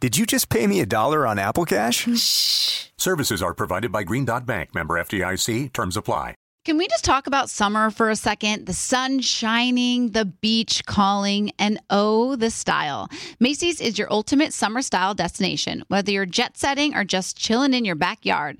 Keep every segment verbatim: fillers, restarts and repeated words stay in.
Did you just pay me a dollar on Apple Cash? Shh. Services are provided by Green Dot Bank. Member F D I C. Terms apply. Can we just talk about summer for a second? The sun shining, the beach calling, and oh, the style. Macy's is your ultimate summer style destination, whether you're jet setting or just chilling in your backyard.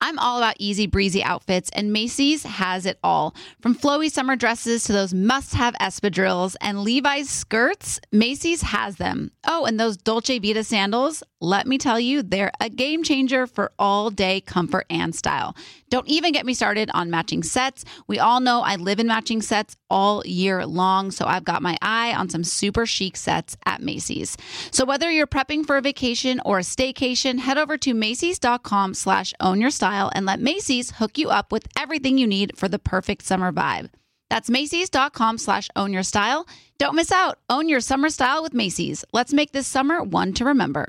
I'm all about easy breezy outfits, and Macy's has it all. From flowy summer dresses to those must-have espadrilles and Levi's skirts, Macy's has them. Oh, and those Dolce Vita sandals, let me tell you, they're a game changer for all-day comfort and style. Don't even get me started on matching sets. We all know I live in matching sets all year long, so I've got my eye on some super chic sets at Macy's. So whether you're prepping for a vacation or a staycation, head over to Macy's.com slash own your style and let Macy's hook you up with everything you need for the perfect summer vibe. That's Macy's.com slash own your style. Don't miss out. Own your summer style with Macy's. Let's make this summer one to remember.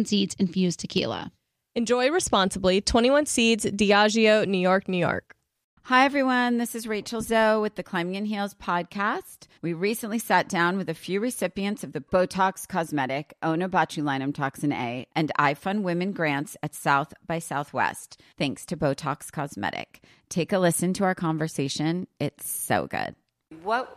Seeds Infused Tequila. Enjoy responsibly. twenty-one Seeds, Diageo, New York, New York. Hi, everyone. This is Rachel Zoe with the Climbing in Heels podcast. We recently sat down with a few recipients of the Botox Cosmetic, Onabotulinum Toxin A, and iFund Women grants at South by Southwest, thanks to Botox Cosmetic. Take a listen to our conversation. It's so good. What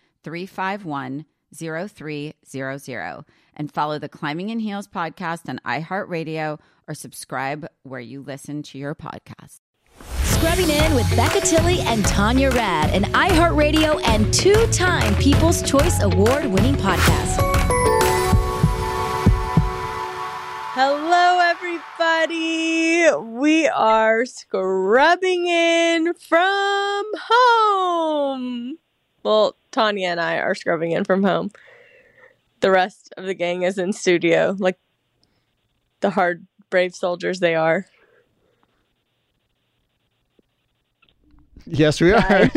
three five one, zero three zero zero and follow the Climbing in Heels podcast on iHeartRadio or subscribe where you listen to your podcast. Scrubbing in with Becca Tilly and Tanya Rad, an iHeartRadio and two-time People's Choice Award-winning podcast. Hello, everybody. We are scrubbing in from home. Well, Tanya and I are scrubbing in from home. The rest of the gang is in studio, like the hard, brave soldiers they are. Yes, we are.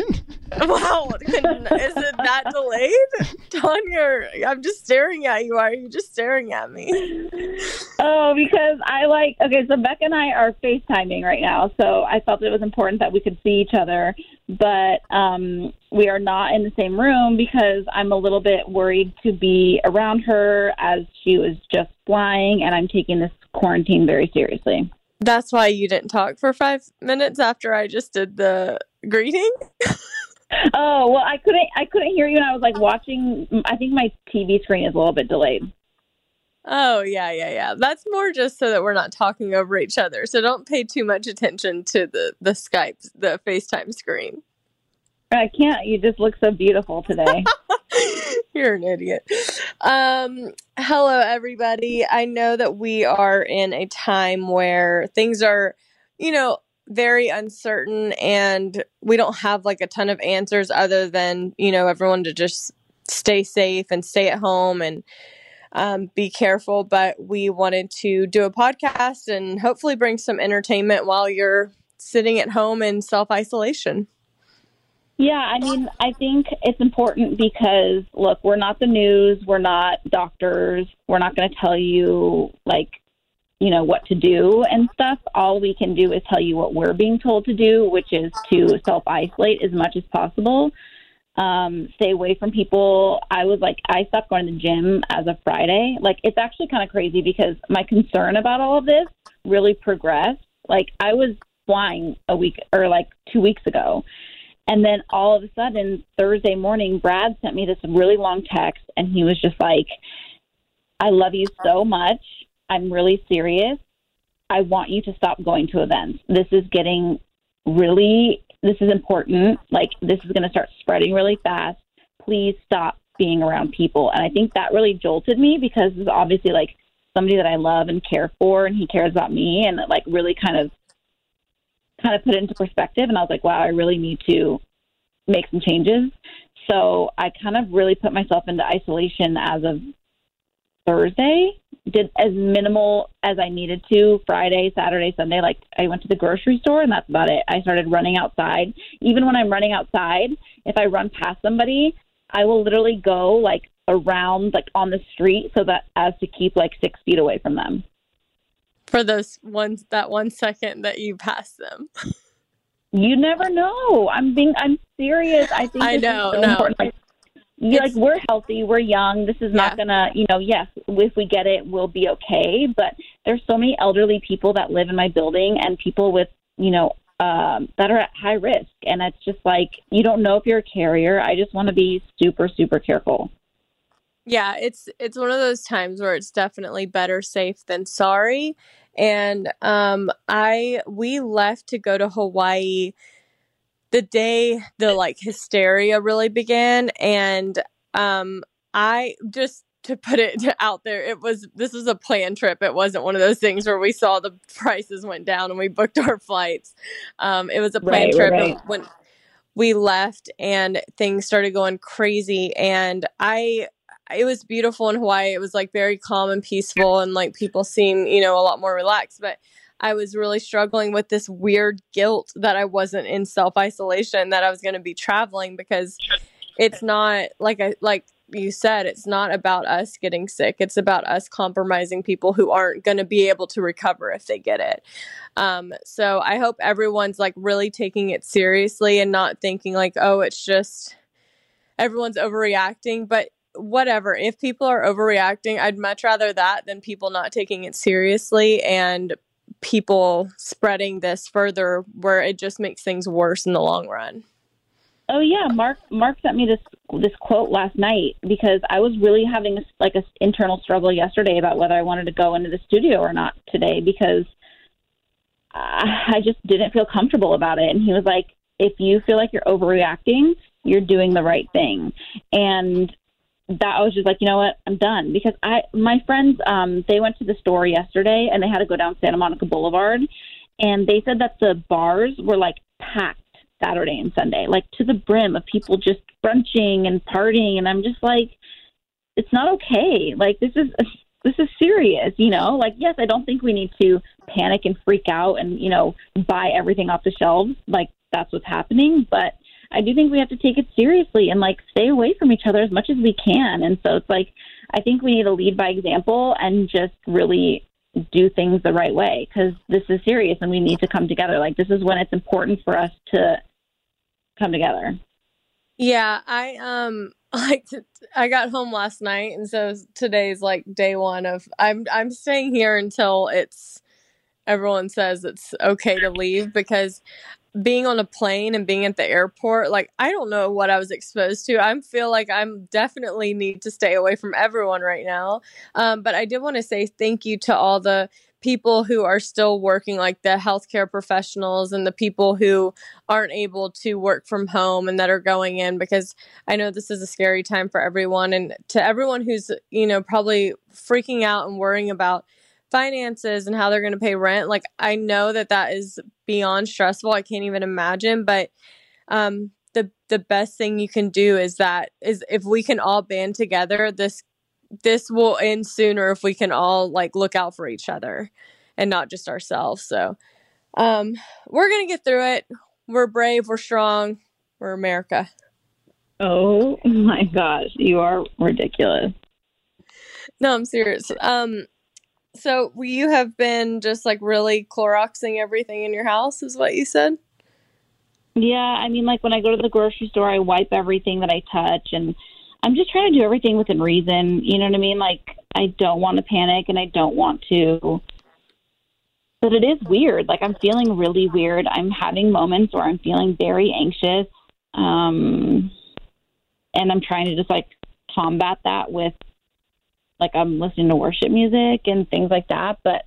Wow. Is it that delayed? Tanya, I'm just staring at you. Why are you just staring at me? Oh, because I like, okay, so Becca and I are FaceTiming right now, so I felt it was important that we could see each other, but um, we are not in the same room because I'm a little bit worried to be around her as she was just flying, and I'm taking this quarantine very seriously. That's why you didn't talk for five minutes after I just did the greeting? Oh, well, I couldn't I couldn't hear you, and I was, like, watching. I think my T V screen is a little bit delayed. Oh, yeah, yeah, yeah. That's more just so that we're not talking over each other. So don't pay too much attention to the, the Skype, the FaceTime screen. I can't. You just look so beautiful today. You're an idiot. Um, hello, everybody. I know that we are in a time where things are, you know, very uncertain, and we don't have like a ton of answers other than, you know, everyone to just stay safe and stay at home and um, be careful. But we wanted to do a podcast and hopefully bring some entertainment while you're sitting at home in self-isolation. Yeah, I mean, I think it's important because, look, we're not the news. We're not doctors. We're not going to tell you, like, you know, what to do and stuff. All we can do is tell you what we're being told to do, which is to self-isolate as much as possible. Um, stay away from people. I was like, I stopped going to the gym as of Friday. Like, it's actually kind of crazy because my concern about all of this really progressed. Like, I was flying a week or like two weeks ago. And then all of a sudden, Thursday morning, Brad sent me this really long text, and he was just like, I love you so much. I'm really serious. I want you to stop going to events. This is getting really, this is important. Like, this is going to start spreading really fast. Please stop being around people. And I think that really jolted me because it's obviously, like, somebody that I love and care for, and he cares about me, and it, like, really kind of kind of put it into perspective. And I was like, wow, I really need to make some changes. So I kind of really put myself into isolation as of Thursday, did as minimal as I needed to. Friday, Saturday, Sunday, like I went to the grocery store and that's about it. I started running outside. Even when I'm running outside, if I run past somebody, I will literally go like around, like on the street so that as to keep like six feet away from them. For those ones, that one second that you pass them, you never know. I'm being, I'm serious. I think I know. So no, important. Like, you're like, we're healthy, we're young. This is yeah. not gonna, you know. Yes, if we get it, we'll be okay. But there's so many elderly people that live in my building, and people with, you know, um, that are at high risk. And it's just like, you don't know if you're a carrier. I just want to be super, super careful. Yeah, it's it's one of those times where it's definitely better safe than sorry. And um, I we left to go to Hawaii the day the like hysteria really began, and um, I just to put it out there, it was this was a planned trip. It wasn't one of those things where we saw the prices went down and we booked our flights. Um, it was a planned right, trip. Right. And when we left, and things started going crazy, and I. It was beautiful in Hawaii. It was like very calm and peaceful, and like people seem, you know, a lot more relaxed. But I was really struggling with this weird guilt that I wasn't in self-isolation, that I was going to be traveling, because it's not like I, like you said, it's not about us getting sick. It's about us compromising people who aren't going to be able to recover if they get it. Um, so I hope everyone's like really taking it seriously and not thinking like, oh, it's just everyone's overreacting. But whatever, if people are overreacting, I'd much rather that than people not taking it seriously and people spreading this further where it just makes things worse in the long run. Oh yeah. Mark, Mark sent me this, this quote last night because I was really having this, like an internal struggle yesterday about whether I wanted to go into the studio or not today, because I just didn't feel comfortable about it. And he was like, if you feel like you're overreacting, you're doing the right thing. And that I was just like, you know what, I'm done. Because I, my friends, um, they went to the store yesterday and they had to go down Santa Monica Boulevard, and they said that the bars were like packed Saturday and Sunday, like to the brim of people just brunching and partying. And I'm just like, it's not okay. Like, this is, this is serious, you know, like, yes, I don't think we need to panic and freak out and, you know, buy everything off the shelves. Like, that's what's happening. But I do think we have to take it seriously and like stay away from each other as much as we can. And so it's like, I think we need to lead by example and just really do things the right way, because this is serious and we need to come together. Like, this is when it's important for us to come together. Yeah. I, um, like I got home last night, and so today's like day one of I'm, I'm staying here until it's, everyone says it's okay to leave, because being on a plane and being at the airport, like, I don't know what I was exposed to. I feel like I'm definitely need to stay away from everyone right now. Um, but I did want to say thank you to all the people who are still working, like the healthcare professionals and the people who aren't able to work from home and that are going in, because I know this is a scary time for everyone. And to everyone who's, you know, probably freaking out and worrying about finances and how they're going to pay rent. Like, I know that that is beyond stressful. I can't even imagine, but um, the the best thing you can do is that is if we can all band together, this this will end sooner if we can all like look out for each other and not just ourselves. So um, we're going to get through it. We're brave. We're strong. We're America. Oh my gosh. You are ridiculous. No, I'm serious. Um, so you have been just like really Cloroxing everything in your house is what you said? Yeah. I mean, like when I go to the grocery store, I wipe everything that I touch and I'm just trying to do everything within reason. You know what I mean? Like I don't want to panic and I don't want to, but it is weird. Like I'm feeling really weird. I'm having moments where I'm feeling very anxious. Um, and I'm trying to just like combat that with like, I'm listening to worship music and things like that. But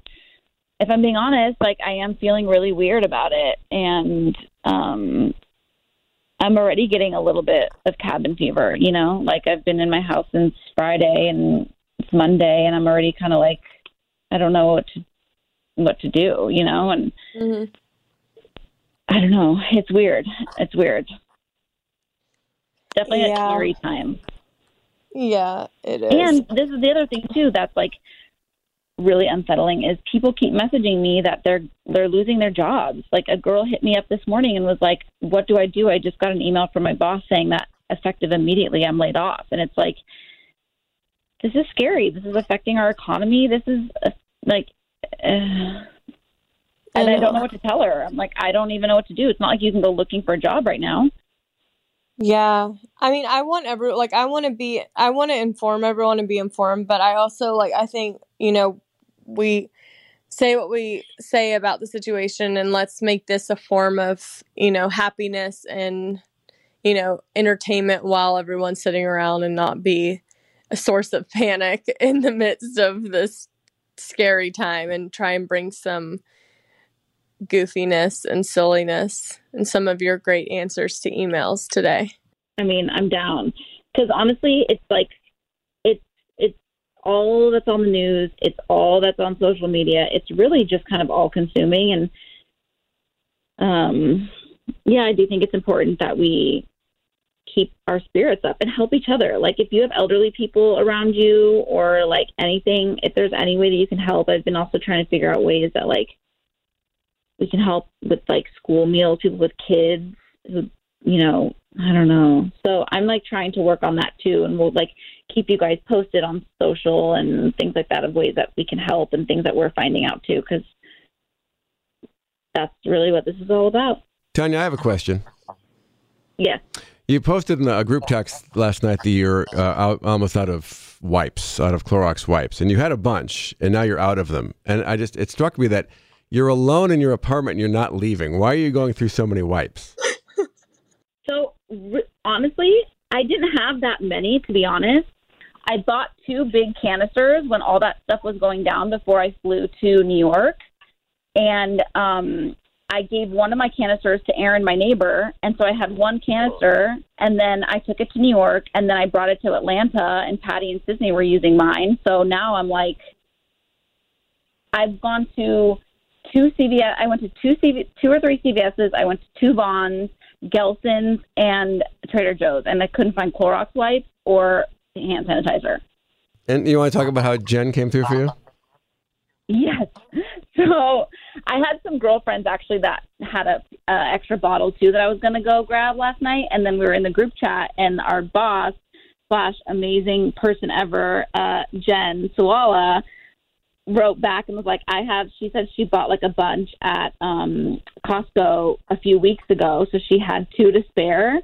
if I'm being honest, like I am feeling really weird about it. And, um, I'm already getting a little bit of cabin fever, you know, like I've been in my house since Friday and it's Monday and I'm already kind of like, I don't know what to, what to do, you know? And mm-hmm. I don't know. It's weird. It's weird. Definitely yeah. a scary time. Yeah, it is. And this is the other thing too. That's like really unsettling is people keep messaging me that they're, they're losing their jobs. Like a girl hit me up this morning and was like, what do I do? I just got an email from my boss saying that effective immediately I'm laid off. And it's like, this is scary. This is affecting our economy. This is uh, like, uh, and I don't know what to tell her. I'm like, I don't even know what to do. It's not like you can go looking for a job right now. Yeah. I mean, I want every, like, I want to be, I want to inform everyone and be informed, but I also like, I think, you know, we say what we say about the situation and let's make this a form of, you know, happiness and, you know, entertainment while everyone's sitting around and not be a source of panic in the midst of this scary time and try and bring some goofiness and silliness and some of your great answers to emails today. I mean, I'm down because honestly, it's like, it's, it's all that's on the news. It's all that's on social media. It's really just kind of all consuming. And, um, yeah, I do think it's important that we keep our spirits up and help each other. Like if you have elderly people around you or like anything, if there's any way that you can help, I've been also trying to figure out ways that like, we can help with like school meals, people with kids, you know, I don't know. So I'm like trying to work on that too. And we'll like keep you guys posted on social and things like that of ways that we can help and things that we're finding out too. Cause that's really what this is all about. Tanya, I have a question. Yes. You posted in a group text last night that you're uh, almost out of wipes, out of Clorox wipes. And you had a bunch and now you're out of them. And I just, it struck me that you're alone in your apartment and you're not leaving. Why are you going through so many wipes? So, r- honestly, I didn't have that many, to be honest. I bought two big canisters when all that stuff was going down before I flew to New York. And um, I gave one of my canisters to Aaron, my neighbor. And so I had one canister, and then I took it to New York, and then I brought it to Atlanta, and Patty and Sydney were using mine. So now I'm like, I've gone to... Two C V S. I went to two C V, two or three C V S's. I went to two Vons, Gelson's, and Trader Joe's, and I couldn't find Clorox wipes or hand sanitizer. And you want to talk about how Jen came through for you? Yes. So I had some girlfriends actually that had a uh, extra bottle too that I was going to go grab last night, and then we were in the group chat, and our boss slash amazing person ever, uh, Jen Suwala, wrote back and was like, I have, she said she bought like a bunch at um, Costco a few weeks ago. So she had two to spare.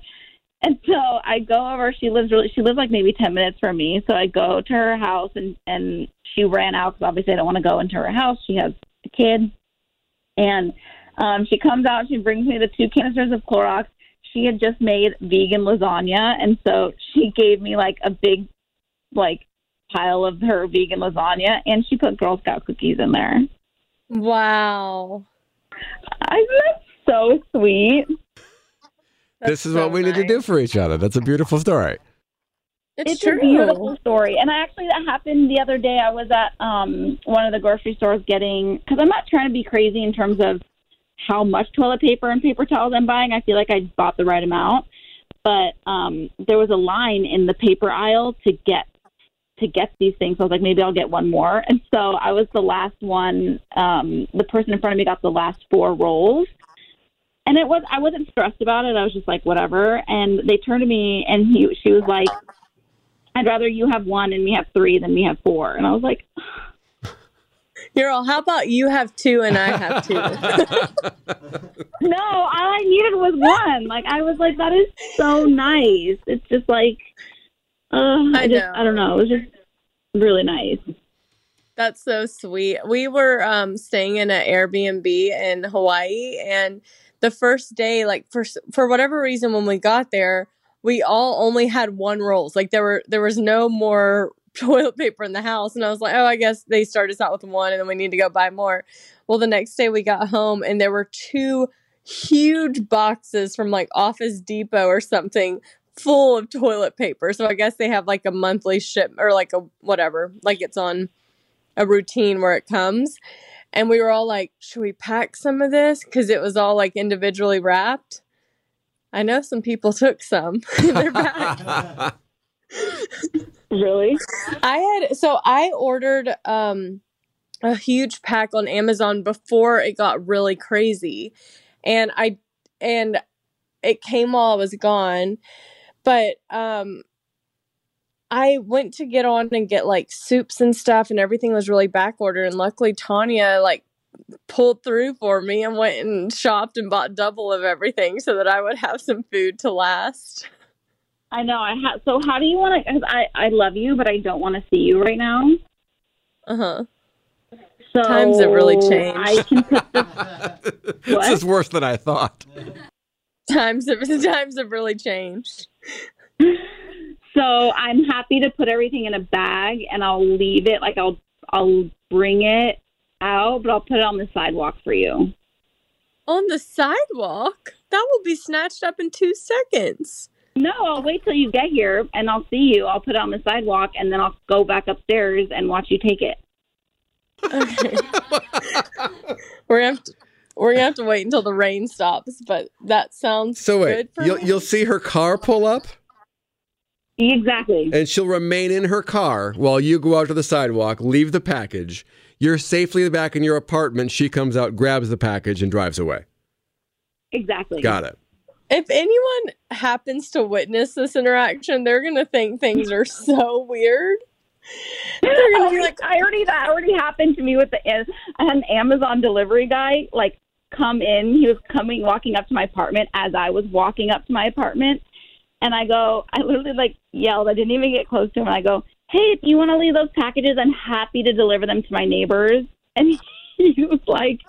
And so I go over, she lives really, she lives like maybe ten minutes from me. So I go to her house and, and she ran out because obviously I don't want to go into her house. She has a kid. And um, she comes out, she brings me the two canisters of Clorox. She had just made vegan lasagna. And so she gave me like a big, like, pile of her vegan lasagna, and she put Girl Scout cookies in there. Wow. Isn't that so sweet? That's this is so what we nice. Need to do for each other. That's a beautiful story. It's, it's true. a beautiful story. And I actually, that happened the other day. I was at um, one of the grocery stores getting, because I'm not trying to be crazy in terms of how much toilet paper and paper towels I'm buying. I feel like I bought the right amount. But um, there was a line in the paper aisle to get to get these things. I was like, maybe I'll get one more. And so I was the last one. Um, the person in front of me got the last four rolls. And it was I wasn't stressed about it. I was just like, whatever. And they turned to me, and he she was like, I'd rather you have one and we have three than we have four. And I was like, you're all, how about you have two and I have two? No, all I needed was one. Like, I was like, that is so nice. It's just like, uh, I, I, just, I don't know. It was just really nice. That's so sweet. We were um, staying in an Airbnb in Hawaii, and the first day, like for, for whatever reason, when we got there, we all only had one rolls. Like there were, there was no more toilet paper in the house. And I was like, oh, I guess they started us out with one and then we need to go buy more. Well, the next day we got home and there were two huge boxes from like Office Depot or something full of toilet paper. So I guess they have like a monthly ship or like a whatever, like it's on a routine where it comes. And we were all like, should we pack some of this? Because it was all like individually wrapped. I know some people took some in their bag. Really? I had, so I ordered um, a huge pack on Amazon before it got really crazy, and I, and it came while I was gone, but um, I went to get on and get like soups and stuff, and everything was really back ordered. And luckily Tanya like pulled through for me and went and shopped and bought double of everything so that I would have some food to last. I know. I ha- So how do you want to, I, I love you, but I don't want to see you right now. Uh-huh. So times have really changed. I can put the, this is worse than I thought. Times have, times have really changed. So I'm happy to put everything in a bag, and I'll leave it. Like I'll, I'll bring it out, but I'll put it on the sidewalk for you. On the sidewalk? That will be snatched up in two seconds. No, I'll wait till you get here, and I'll see you. I'll put it on the sidewalk, and then I'll go back upstairs and watch you take it. Okay. We're gonna have to, we're gonna have to wait until the rain stops, but that sounds so wait, good for you'll, me. You'll see her car pull up? Exactly. And she'll remain in her car while you go out to the sidewalk, leave the package. You're safely back in your apartment. She comes out, grabs the package, and drives away. Exactly. Got it. If anyone happens to witness this interaction, they're going to think things are so weird. They're going to be like, I already, that already happened to me with the, I had an Amazon delivery guy, like, come in. He was coming, walking up to my apartment as I was walking up to my apartment. And I go, I literally, like, yelled. I didn't even get close to him. And I go, hey, if you want to leave those packages, I'm happy to deliver them to my neighbors. And he was like,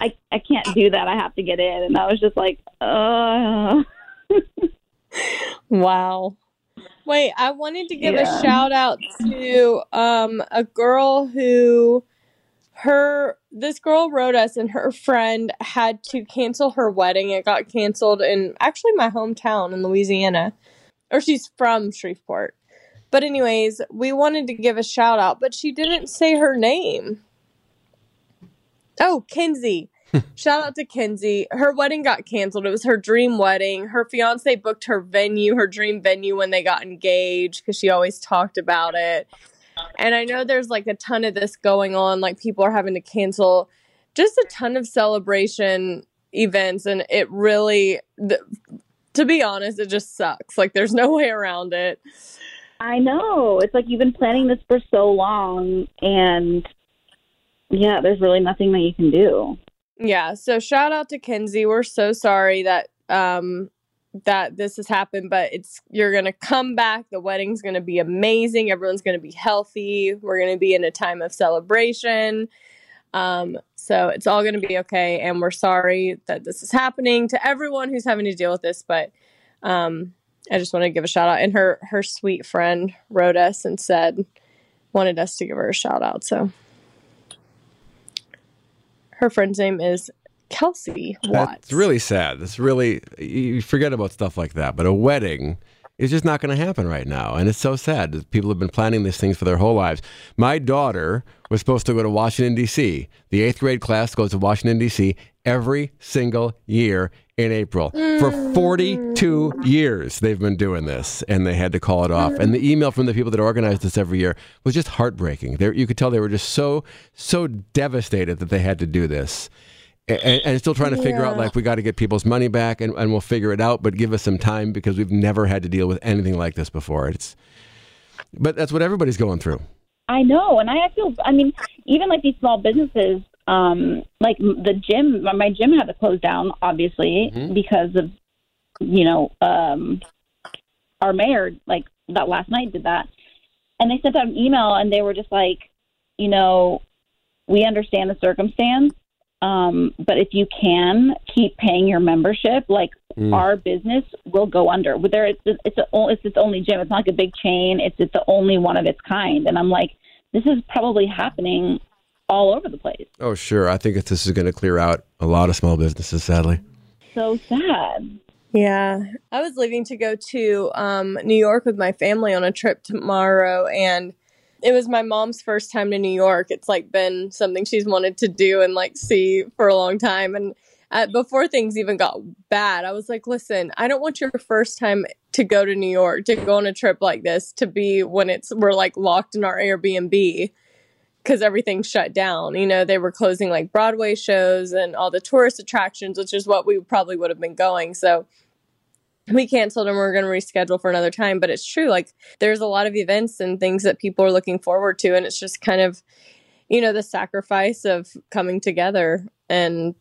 I, I can't do that. I have to get in. And I was just like, uh wow. Wait, I wanted to give yeah. a shout out to um, a girl who her, this girl wrote us, and her friend had to cancel her wedding. It got canceled in actually my hometown in Louisiana, or she's from Shreveport. But anyways, we wanted to give a shout out, but she didn't say her name. Oh, Kenzie. Shout out to Kenzie. Her wedding got canceled. It was her dream wedding. Her fiance booked her venue, her dream venue, when they got engaged, because she always talked about it. And I know there's like a ton of this going on. Like people are having to cancel just a ton of celebration events. And it really, th- to be honest, it just sucks. Like there's no way around it. I know. It's like you've been planning this for so long, and yeah, there's really nothing that you can do. Yeah, so shout out to Kenzie. We're so sorry that um, that this has happened, but it's you're going to come back. The wedding's going to be amazing. Everyone's going to be healthy. We're going to be in a time of celebration. Um, so it's all going to be okay, and we're sorry that this is happening to everyone who's having to deal with this, but um, I just want to give a shout out. And her, her sweet friend wrote us and said, wanted us to give her a shout out, so... Her friend's name is Kelsey Watts. It's really sad. It's really, you forget about stuff like that. But a wedding is just not going to happen right now. And it's so sad. People have been planning these things for their whole lives. My daughter was supposed to go to Washington, D C The eighth grade class goes to Washington, D C every single year. in April. For forty-two years, they've been doing this, and they had to call it off. And the email from the people that organize this every year was just heartbreaking. They, you could tell they were just so, so devastated that they had to do this. And, and still trying to figure yeah. out, like, we got to get people's money back, and, and we'll figure it out, but give us some time because we've never had to deal with anything like this before. It's, but that's what everybody's going through. I know, and I, I feel, I mean, even, like, these small businesses, um, like the gym, my gym had to close down, obviously, mm-hmm. because of, you know, um, our mayor, like, that last night did that. And they sent out an email, and they were just like, you know, we understand the circumstance. Um, but if you can keep paying your membership, like mm. our business will go under. There, it's it's a, it's its only gym. It's not like a big chain. It's it's the only one of its kind. And I'm like, this is probably happening all over the place. Oh sure, I think that this is going to clear out a lot of small businesses. Sadly, so sad. Yeah, I was leaving to go to um, New York with my family on a trip tomorrow, and it was my mom's first time to New York. It's like been something she's wanted to do and like see for a long time. And uh, before things even got bad, I was like, listen, I don't want your first time to go to New York, to go on a trip like this, to be when it's we're like locked in our Airbnb because everything's shut down. You know, they were closing like Broadway shows and all the tourist attractions, which is what we probably would have been going. So we canceled and we're going to reschedule for another time. But it's true. Like there's a lot of events and things that people are looking forward to. And it's just kind of, you know, the sacrifice of coming together and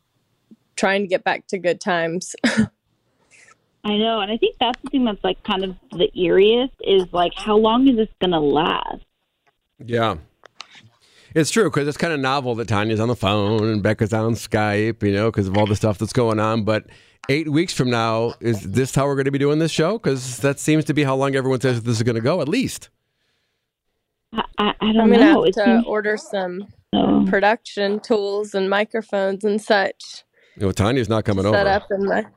trying to get back to good times. I know. And I think that's the thing that's like kind of the eeriest is like, how long is this going to last? Yeah, it's true. Because it's kind of novel that Tanya's on the phone and Becca's on Skype, you know, because of all the stuff that's going on. But Eight weeks from now, is this how we're going to be doing this show? Because that seems to be how long everyone says this is going to go, at least. I, I don't know. I'm going to have to order some oh. production tools and microphones and such. You know, Tanya's not coming over. Set up in my...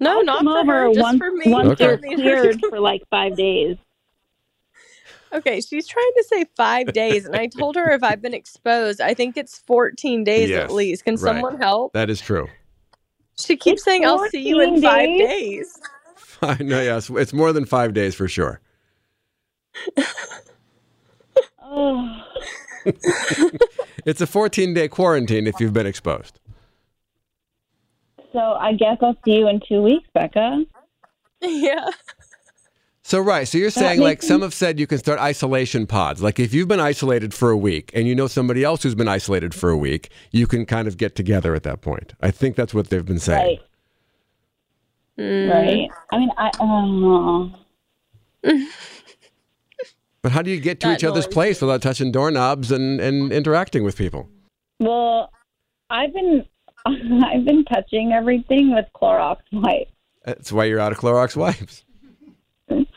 No, I'll not for over her, just once, for me. Once okay. they're cleared for like five days. Okay, she's trying to say five days, and I told her if I've been exposed, I think it's fourteen days yes, at least. Can right. someone help? That is true. She keeps it's saying, I'll see you in five days. I know, yes. It's more than five days for sure. oh. It's a fourteen-day quarantine if you've been exposed. So I guess I'll see you in two weeks, Becca. Yeah. So, right. So you're that saying, like, sense. Some have said you can start isolation pods. Like, if you've been isolated for a week and you know somebody else who's been isolated for a week, you can kind of get together at that point. I think that's what they've been saying. Right. Mm. right. I mean, I don't know. But how do you get to that each other's place without touching doorknobs and, and interacting with people? Well, I've been, I've been touching everything with Clorox wipes. That's why you're out of Clorox wipes.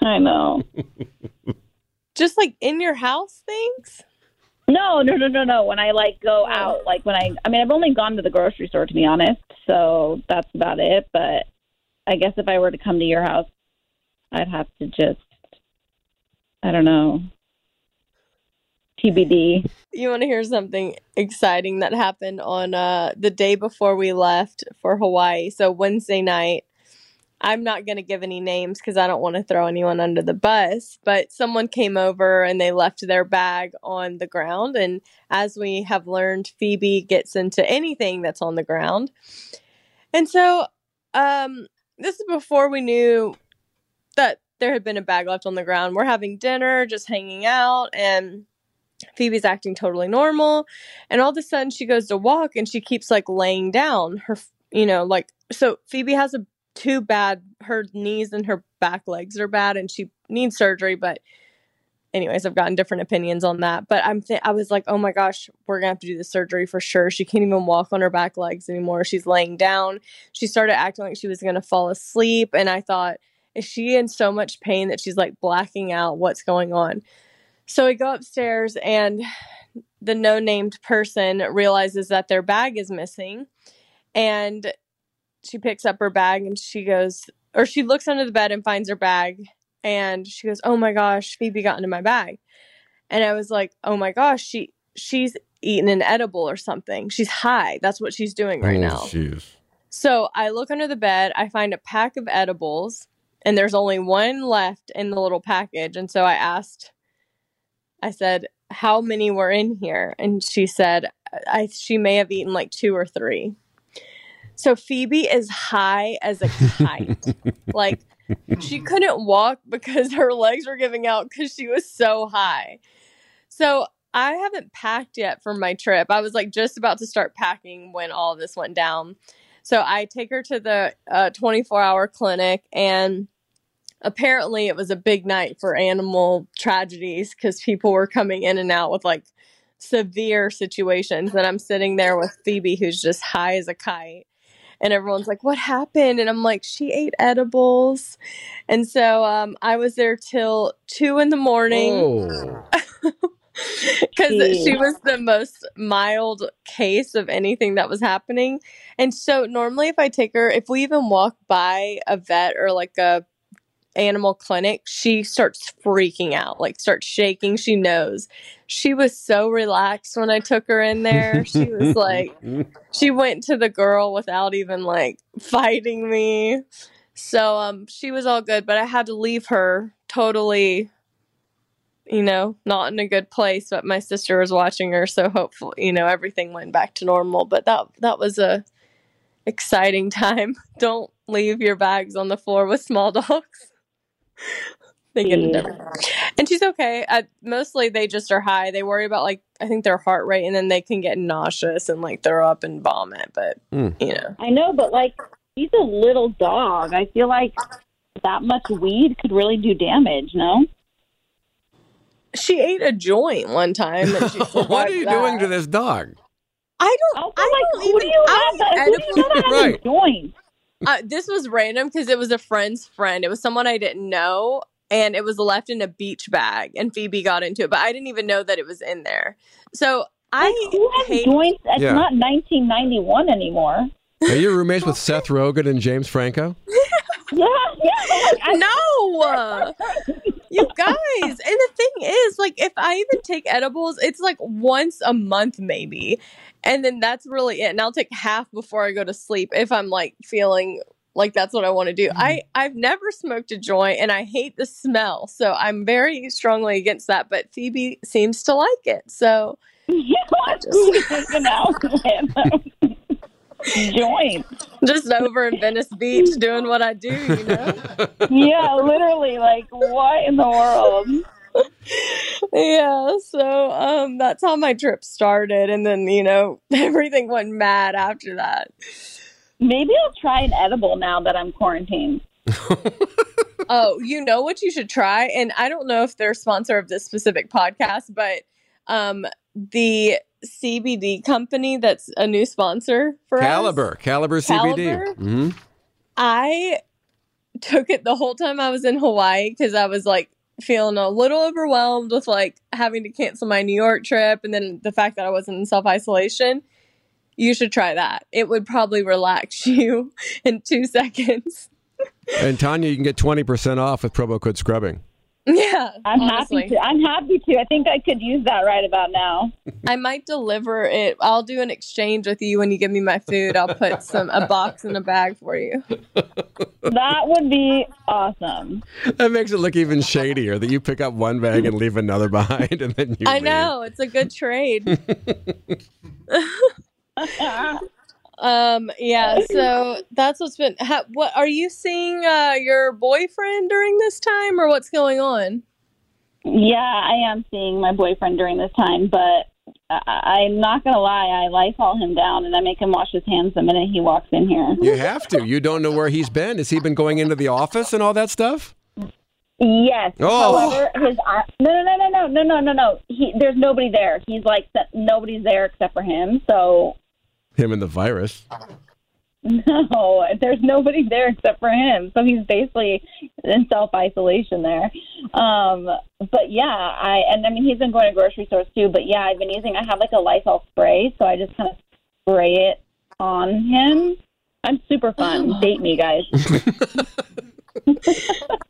I know. Just like in your house things? No, no, no, no, no. When I like go out, like when I, I mean, I've only gone to the grocery store to be honest. So that's about it. But I guess if I were to come to your house, I'd have to just, I don't know. T B D. You want to hear something exciting that happened on uh, the day before we left for Hawaii. So Wednesday night. I'm not going to give any names because I don't want to throw anyone under the bus, but someone came over and they left their bag on the ground. And as we have learned, Phoebe gets into anything that's on the ground. And so um, this is before we knew that there had been a bag left on the ground. We're having dinner, just hanging out, and Phoebe's acting totally normal. And all of a sudden she goes to walk and she keeps like laying down her, you know, like, so Phoebe has a too bad. Her knees and her back legs are bad and she needs surgery. But anyways, I've gotten different opinions on that. But I'm th- I was like, oh my gosh, we're going to have to do the surgery for sure. She can't even walk on her back legs anymore. She's laying down. She started acting like she was going to fall asleep. And I thought, is she in so much pain that she's like blacking out? What's going on? So we go upstairs and the no-named person realizes that their bag is missing. And she picks up her bag and she goes, or she looks under the bed and finds her bag. And she goes, oh my gosh, Phoebe got into my bag. And I was like, oh my gosh, she she's eaten an edible or something. She's high. That's what she's doing right oh, now. Geez. So I look under the bed. I find a pack of edibles, and there's only one left in the little package. And so I asked, I said, how many were in here? And she said, I, she may have eaten like two or three. So Phoebe is high as a kite. Like, she couldn't walk because her legs were giving out because she was so high. So I haven't packed yet for my trip. I was like just about to start packing when all this went down. So I take her to the uh, twenty-four hour clinic, and apparently it was a big night for animal tragedies because people were coming in and out with like severe situations. And I'm sitting there with Phoebe, who's just high as a kite. And everyone's like, what happened? And I'm like, she ate edibles. And so um, I was there till two in the morning because she was the most mild case of anything that was happening. And so normally if I take her, if we even walk by a vet or like a animal clinic, she starts freaking out, like starts shaking. She knows. She was so relaxed when I took her in there. She was like, she went to the girl without even like fighting me. So um, she was all good, but I had to leave her totally, you know, not in a good place. But my sister was watching her, so hopefully, you know, everything went back to normal. But that that was a exciting time. Don't leave your bags on the floor with small dogs. They get it never. And she's okay. I, mostly they just are high. They worry about like, I think their heart rate, and then they can get nauseous and like throw up and vomit. But mm. you know, I know, but like he's a little dog. I feel like that much weed could really do damage. No. She ate a joint one time. And she what are you that. doing to this dog? I don't. Also, I don't like, even. Who do you I have? Who do you know that has right. a joint? Uh, this was random because it was a friend's friend. It was someone I didn't know, and it was left in a beach bag, and Phoebe got into it, but I didn't even know that it was in there. So I like, who has hate- joints? It's yeah. not nineteen ninety-one anymore. Are you roommates with Seth Rogen and James Franco? yeah, yeah. Like, no. You guys. And the thing is, like, if I even take edibles, it's like once a month maybe. And then that's really it. And I'll take half before I go to sleep if I'm like feeling like that's what I want to do. Mm-hmm. I, I've never smoked a joint, and I hate the smell. So I'm very strongly against that. But Phoebe seems to like it. So you want to take an outlet. Joint. Just over in Venice Beach doing what I do, you know? Yeah, literally. Like, what in the world? Yeah, so um, that's how my trip started. And then, you know, everything went mad after that. Maybe I'll try an edible now that I'm quarantined. Oh, you know what you should try? And I don't know if they're a sponsor of this specific podcast, but um, the C B D company that's a new sponsor for Caliber, us. Caliber, Caliber C B D. Mm-hmm. I took it the whole time I was in Hawaii because I was like, feeling a little overwhelmed with like having to cancel my New York trip, and then the fact that I wasn't in self-isolation. You should try that. It would probably relax you in two seconds. And Tanya, you can get twenty percent off with promo code SCRUBBING. Yeah. I'm honestly. happy to. I'm happy to. I think I could use that right about now. I might deliver it. I'll do an exchange with you when you give me my food. I'll put some a box in a bag for you. That would be awesome. That makes it look even shadier that you pick up one bag and leave another behind, and then you I leave. know. It's a good trade. Um. Yeah. So that's what's been. Ha, what are you seeing? Uh, your boyfriend during this time, or what's going on? Yeah, I am seeing my boyfriend during this time, but I, I'm not gonna lie. I Lysol him down, and I make him wash his hands the minute he walks in here. You have to. You don't know where he's been. Has he been going into the office and all that stuff? Yes. Oh. However, his no, no, no, no, no, no, no, no. He there's nobody there. He's like nobody's there except for him. So. Him and the virus. No, there's nobody there except for him. So he's basically in self-isolation there. Um, but yeah, I and I mean, he's been going to grocery stores too. But yeah, I've been using, I have like a Lysol spray. So I just kind of spray it on him. I'm super fun. Date me, guys.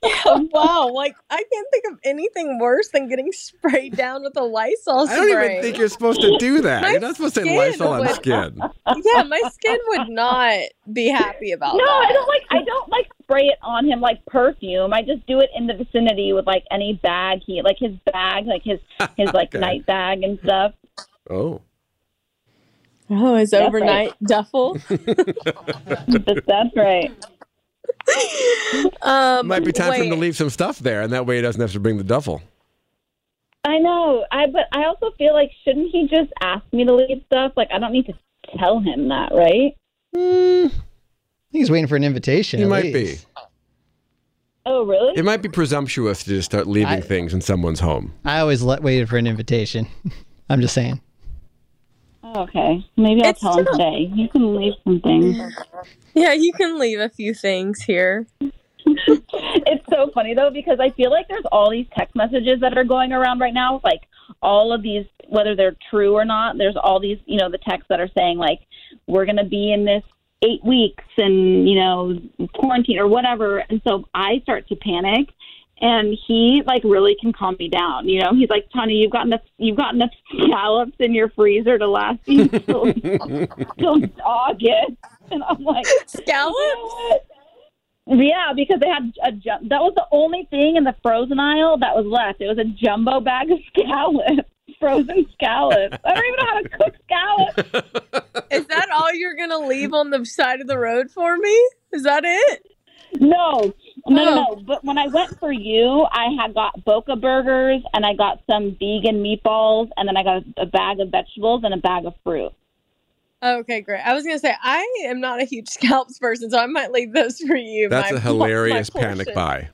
Yeah, wow, like I can't think of anything worse than getting sprayed down with a Lysol spray. I don't even think you're supposed to do that. My you're not supposed to say Lysol would, on skin. Yeah, my skin would not be happy about no, that. No, I don't like I don't like spray it on him like perfume. I just do it in the vicinity with like any bag he like his bag, like his his like okay. night bag and stuff. Oh. Oh, his that's overnight right. duffel. That's right. Um, Might be time wait. for him to leave some stuff there, and that way he doesn't have to bring the duffel. I know, I but I also feel like shouldn't he just ask me to leave stuff? Like I don't need to tell him that, right? Mm. He's waiting for an invitation. He might least. be. Oh, really? It might be presumptuous to just start leaving I, things in someone's home. I always let, waited for an invitation. I'm just saying. Okay, maybe I'll it's tell him still... today. You can leave some things. Yeah, you can leave a few things here. It's so funny, though, because I feel like there's all these text messages that are going around right now. Like, all of these, whether they're true or not, there's all these, you know, the texts that are saying, like, we're going to be in this eight weeks and, you know, quarantine or whatever. And so I start to panic. And he, like, really can calm me down, you know? He's like, Tanya, you've got enough, you've got enough scallops in your freezer to last you till, till August. And I'm like, scallops? You know what? Yeah, because they had a jumbo. That was the only thing in the frozen aisle that was left. It was a jumbo bag of scallops, frozen scallops. I don't even know how to cook scallops. Is that all you're going to leave on the side of the road for me? Is that it? No, no, no, no. But when I went for you, I had got Boca burgers and I got some vegan meatballs and then I got a bag of vegetables and a bag of fruit. Okay, great. I was going to say, I am not a huge scallops person, so I might leave those for you. That's my, a hilarious panic buy.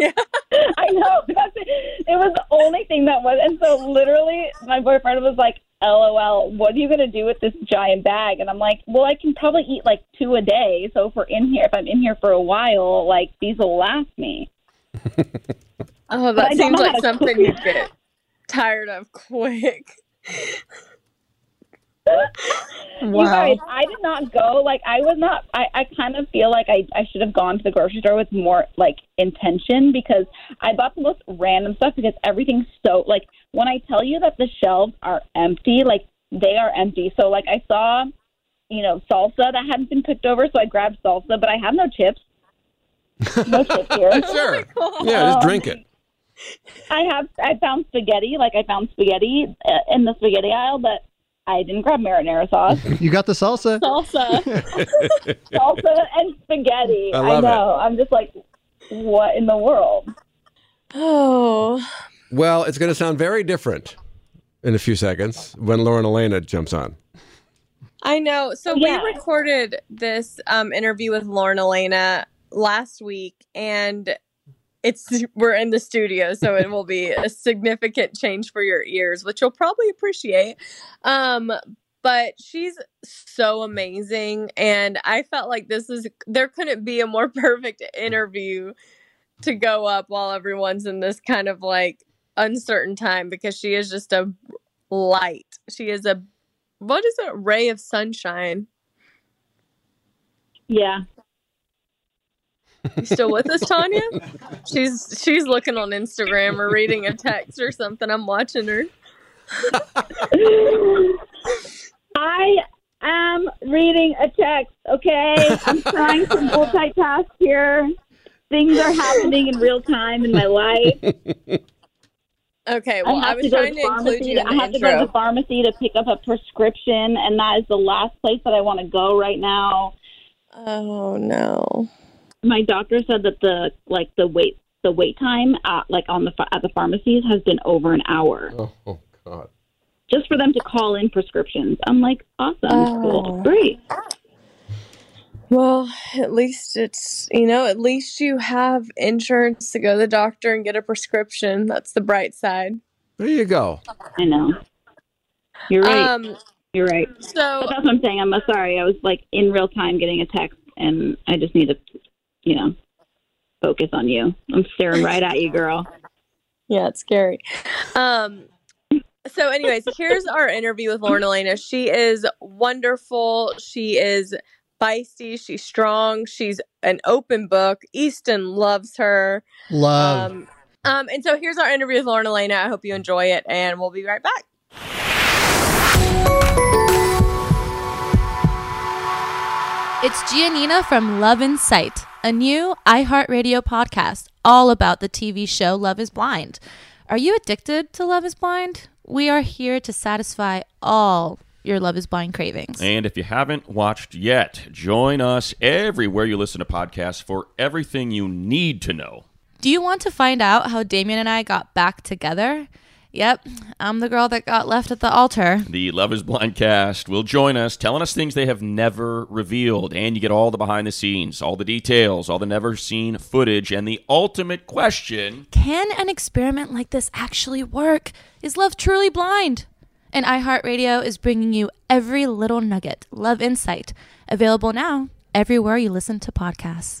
Yeah, I know. That's it. It was the only thing that was. And so literally my boyfriend was like, L O L, what are you going to do with this giant bag? And I'm like, well, I can probably eat like two a day. So if we're in here, if I'm in here for a while, like these will last me. Oh, that seems like something you get tired of quick. Wow. You guys, I did not go. Like I was not, I, I kind of feel like I, I should have gone to the grocery store with more like intention because I bought the most random stuff because everything's so like, when I tell you that the shelves are empty, like they are empty. So like I saw, you know, salsa that hadn't been picked over. So I grabbed salsa, but I have no chips. No chips here. Sure. Oh yeah. Just drink it. I have, I found spaghetti. Like I found spaghetti in the spaghetti aisle, but I didn't grab marinara sauce. You got the salsa. Salsa. Salsa and spaghetti. I, love I know. It. I'm just like, what in the world? Oh. Well, it's going to sound very different in a few seconds when Lauren Alaina jumps on. I know. So yeah. We recorded this um, interview with Lauren Alaina last week, and it's we're in the studio, so it will be a significant change for your ears, which you'll probably appreciate. Um, but she's so amazing, and I felt like this is there couldn't be a more perfect interview to go up while everyone's in this kind of like uncertain time because she is just a light. She is a what is it? Ray of sunshine. Yeah. You still with us, Tanya? She's she's looking on Instagram or reading a text or something. I'm watching her. I am reading a text, okay? I'm trying to multitask here. Things are happening in real time in my life. Okay, well, I, I was trying to, to include you in the I have intro. to go to the pharmacy to pick up a prescription, and that is the last place that I want to go right now. Oh, no. My doctor said that the like the wait the wait time at, like on the at the pharmacies has been over an hour. Oh, oh God! Just for them to call in prescriptions. I'm like, awesome, oh. Cool, great. Well, at least it's you know at least you have insurance to go to the doctor and get a prescription. That's the bright side. There you go. I know. You're right. Um, You're right. So but that's what I'm saying. I'm sorry. I was like in real time getting a text, and I just need to. You know, focus on you. I'm staring right at you, girl. Yeah, it's scary. Um, so anyways, here's our interview with Lauren Alaina. She is wonderful. She is feisty. She's strong. She's an open book. Easton loves her. Love. Um, um, and so here's our interview with Lauren Alaina. I hope you enjoy it, and we'll be right back. It's Giannina from Love in Sight, a new iHeartRadio podcast all about the T V show Love is Blind. Are you addicted to Love is Blind? We are here to satisfy all your Love is Blind cravings. And if you haven't watched yet, join us everywhere you listen to podcasts for everything you need to know. Do you want to find out how Damien and I got back together? Yep, I'm the girl that got left at the altar. The Love is Blind cast will join us, telling us things they have never revealed. And you get all the behind the scenes, all the details, all the never seen footage, and the ultimate question: can an experiment like this actually work? Is love truly blind? And iHeartRadio is bringing you every little nugget. Love Insight, available now everywhere you listen to podcasts.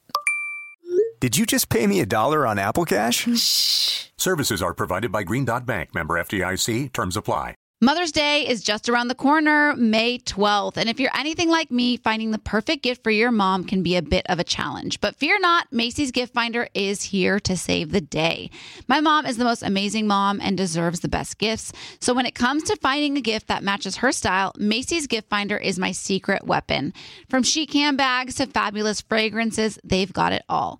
Did you just pay me a dollar on Apple Cash? Shh. Services are provided by Green Dot Bank. Member F D I C. Terms apply. Mother's Day is just around the corner, May twelfth. And if you're anything like me, finding the perfect gift for your mom can be a bit of a challenge. But fear not, Macy's Gift Finder is here to save the day. My mom is the most amazing mom and deserves the best gifts. So when it comes to finding a gift that matches her style, Macy's Gift Finder is my secret weapon. From chic handbags to fabulous fragrances, they've got it all.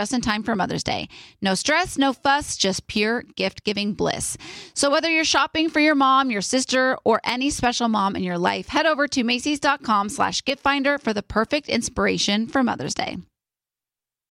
just in time for Mother's Day. No stress, no fuss, just pure gift-giving bliss. So whether you're shopping for your mom, your sister, or any special mom in your life, head over to Macy's.com slash gift finder for the perfect inspiration for Mother's Day.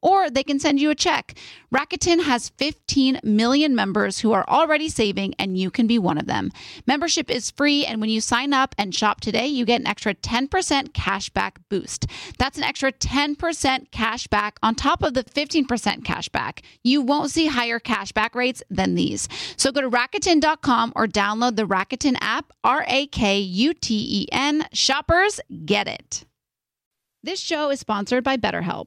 or they can send you a check. Rakuten has fifteen million members who are already saving, and you can be one of them. Membership is free, and when you sign up and shop today, you get an extra ten percent cash back boost. That's an extra ten percent cash back on top of the fifteen percent cash back. You won't see higher cash back rates than these. So go to Rakuten dot com or download the Rakuten app, R A K U T E N. Shoppers, get it. This show is sponsored by BetterHelp.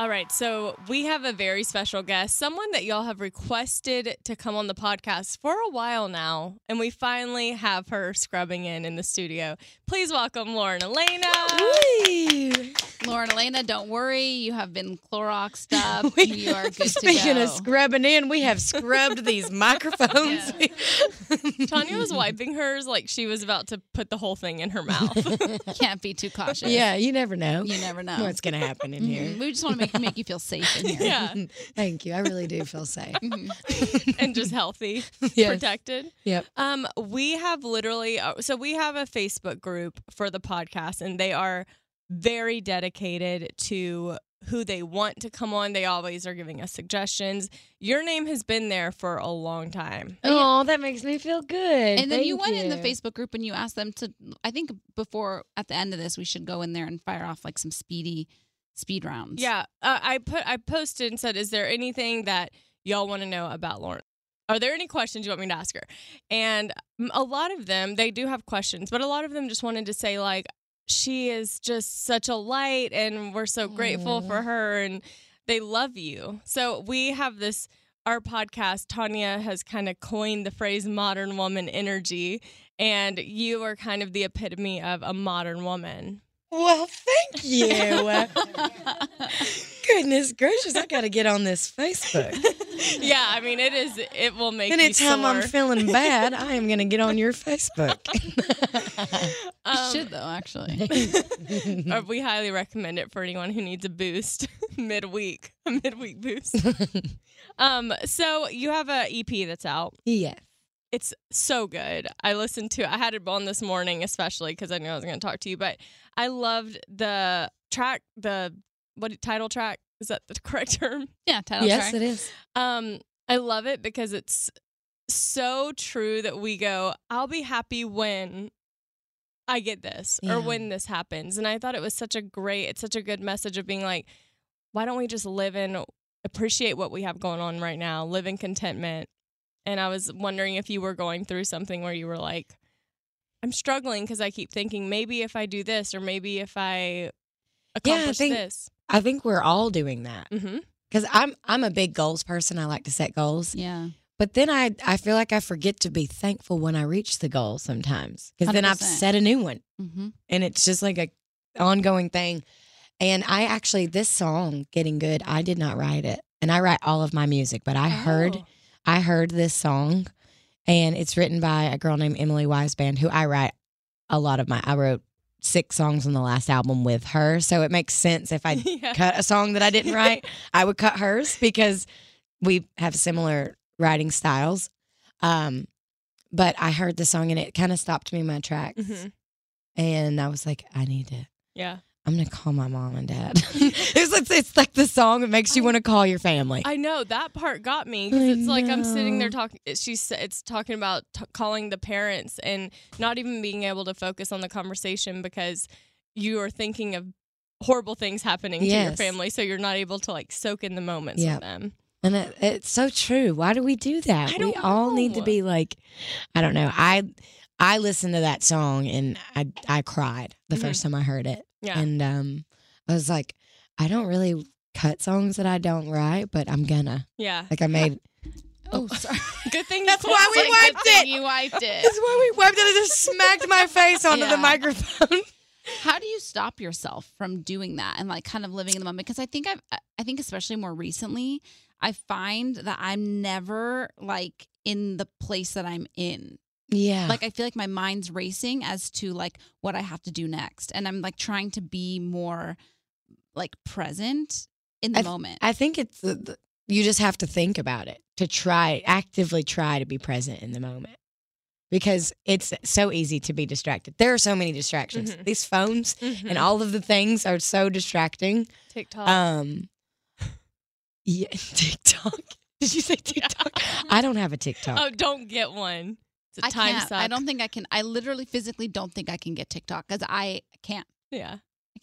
All right, so we have a very special guest, someone that y'all have requested to come on the podcast for a while now, and we finally have her scrubbing in in the studio. Please welcome Lauren Alaina. Woo! Lauren Alaina, don't worry, you have been Cloroxed up. we, you are good to go. Speaking of scrubbing in, we have scrubbed these microphones. Yeah. Tanya was wiping hers like she was about to put the whole thing in her mouth. Can't be too cautious. Yeah, you never know. You never know what's going to happen in here. Mm-hmm. We just want to make Make you feel safe in here. Yeah. Thank you. I really do feel safe. Mm-hmm. And just healthy, yes. Protected. Yep. Um, we have literally, so we have a Facebook group for the podcast, and they are very dedicated to who they want to come on. They always are giving us suggestions. Your name has been there for a long time. Oh, that makes me feel good. And then Thank you went you. in the Facebook group and you asked them to, I think before, at the end of this, we should go in there and fire off like some speedy Speed rounds. Yeah. Uh, I put. I posted and said, is there anything that y'all want to know about Lauren? Are there any questions you want me to ask her? And a lot of them, they do have questions, but a lot of them just wanted to say, like, she is just such a light and we're so grateful Aww. for her and they love you. So we have this, our podcast, Tanya has kind of coined the phrase modern woman energy, and you are kind of the epitome of a modern woman. Well, thank you. Goodness gracious, I got to get on this Facebook. Yeah, I mean, it is. It will make me sore. Anytime I'm feeling bad, I am going to get on your Facebook. um, you should, though, actually. Or we highly recommend it for anyone who needs a boost midweek, a midweek boost. um, so you have an E P that's out. Yes. Yeah. It's so good. I listened to I had it on this morning, especially because I knew I was going to talk to you. But I loved the track, the what title track. Is that the correct term? Yeah, title yes, track. Yes, it is. Um, I love it because it's so true that we go, I'll be happy when I get this yeah. or when this happens. And I thought it was such a great, it's such a good message of being like, why don't we just live in, appreciate what we have going on right now, live in contentment. And I was wondering if you were going through something where you were like, I'm struggling because I keep thinking maybe if I do this or maybe if I accomplish yeah, I think, this. I think we're all doing that because mm-hmm. I'm I'm a big goals person. I like to set goals. Yeah. But then I, I feel like I forget to be thankful when I reach the goal sometimes because then I've set a new one. Mm-hmm. And it's just like an ongoing thing. And I actually, this song, Getting Good, I did not write it. And I write all of my music, but I oh. heard I heard this song, and it's written by a girl named Emily Wiseband, who I write a lot of my, I wrote six songs on the last album with her. So it makes sense if I yeah. cut a song that I didn't write, I would cut hers because we have similar writing styles. Um, but I heard the song and it kind of stopped me in my tracks. Mm-hmm. And I was like, I need it. Yeah. I'm going to call my mom and dad. it's, it's, it's like the song that makes you want to call your family. I know. That part got me. Cause it's like I'm sitting there talking. She's It's talking about t- calling the parents and not even being able to focus on the conversation because you are thinking of horrible things happening yes. to your family. So you're not able to like soak in the moments yep. with them. And it, it's so true. Why do we do that? I don't we know. all need to be like, I don't know. I I listened to that song and I, I cried the mm-hmm. first time I heard it. Yeah. And um, I was like, I don't really cut songs that I don't write, but I'm gonna. Yeah. Like I made. Oh, sorry. Good thing. That's why we like, wiped it. You wiped it. That's why we wiped it. I just smacked my face onto yeah. the microphone. How do you stop yourself from doing that and like kind of living in the moment? Because I think I've, I think especially more recently, I find that I'm never like in the place that I'm in. Yeah. Like, I feel like my mind's racing as to, like, what I have to do next. And I'm, like, trying to be more, like, present in the I th- moment. I think it's, the, the, you just have to think about it, to try, actively try to be present in the moment. because it's so easy to be distracted. There are so many distractions. Mm-hmm. These phones mm-hmm. and all of the things are so distracting. TikTok. Um, yeah, TikTok. Did you say TikTok? Yeah. I don't have a TikTok. Oh, don't get one. It's a I time suck. I don't think I can. I literally physically don't think I can get TikTok because I can't. Yeah.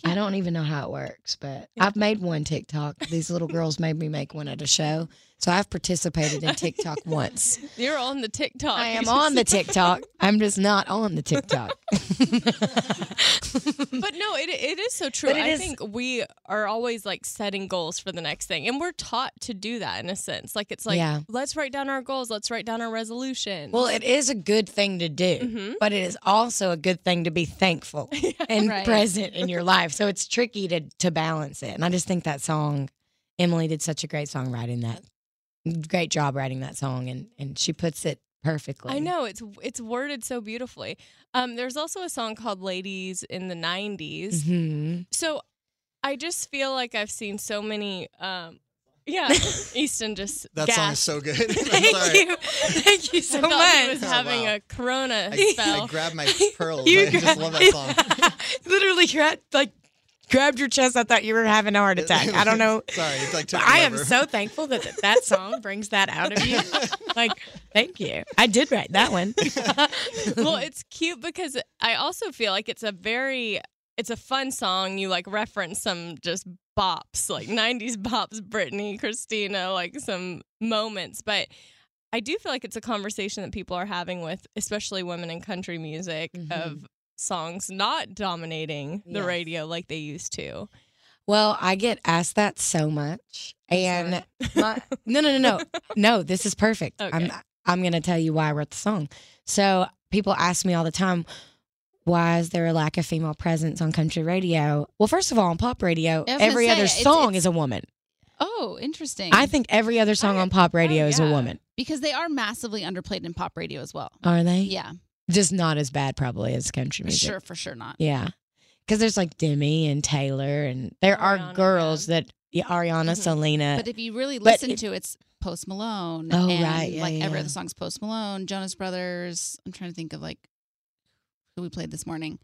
I, I don't even know how it works, but yeah. I've made one TikTok. These little girls made me make one at a show. So I've participated in TikTok once. You're on the TikTok. I am on the TikTok. I'm just not on the TikTok. But no, it it is so true. I is. think we are always like setting goals for the next thing. And we're taught to do that in a sense. Like it's like, yeah. let's write down our goals. Let's write down our resolutions. Well, it is a good thing to do. Mm-hmm. But it is also a good thing to be thankful yeah, and right. present in your life. So it's tricky to, to balance it. And I just think that song, Emily did such a great song writing that. Great job writing that song, and, and she puts it perfectly. I know. It's it's worded so beautifully. Um, there's also a song called Ladies in the nineties. Mm-hmm. So I just feel like I've seen so many... Um, yeah, Easton just That gasped. Song is so good. Thank sorry. you. Thank you so I much. He was oh, having wow. a corona I, spell. I grabbed my pearls. You I grabbed, just love that song. Literally grabbed... like. Grabbed your chest. I thought you were having a heart attack. I don't know. Sorry. It's like I am so thankful that th- that song brings that out of you. Like, thank you. I did write that one. Well, it's cute because I also feel like it's a very, it's a fun song. You like reference some just bops, like nineties bops, Britney, Christina, like some moments. But I do feel like it's a conversation that people are having with, especially women in country music mm-hmm. of, songs not dominating the yes. radio like they used to. Well, I get asked that so much, and my, no, no, no, no, no. This is perfect. Okay. I'm I'm gonna tell you why I wrote the song. So people ask me all the time, why is there a lack of female presence on country radio? Well, first of all, on pop radio, every say, other song it's, it's, is a woman. Oh, interesting. I think every other song I, on pop radio oh, is yeah. a woman because they are massively underplayed in pop radio as well. Are they? Yeah. Just not as bad, probably, as country music. Sure, for sure not. Yeah. Because there's, like, Demi and Taylor, and there Ariana are girls man. that, yeah, Ariana, mm-hmm. Selena. But if you really listen if, to it, it's Post Malone. Oh, and, right. Yeah, like, yeah. every other song's Post Malone, Jonas Brothers. I'm trying to think of, like, who we played this morning.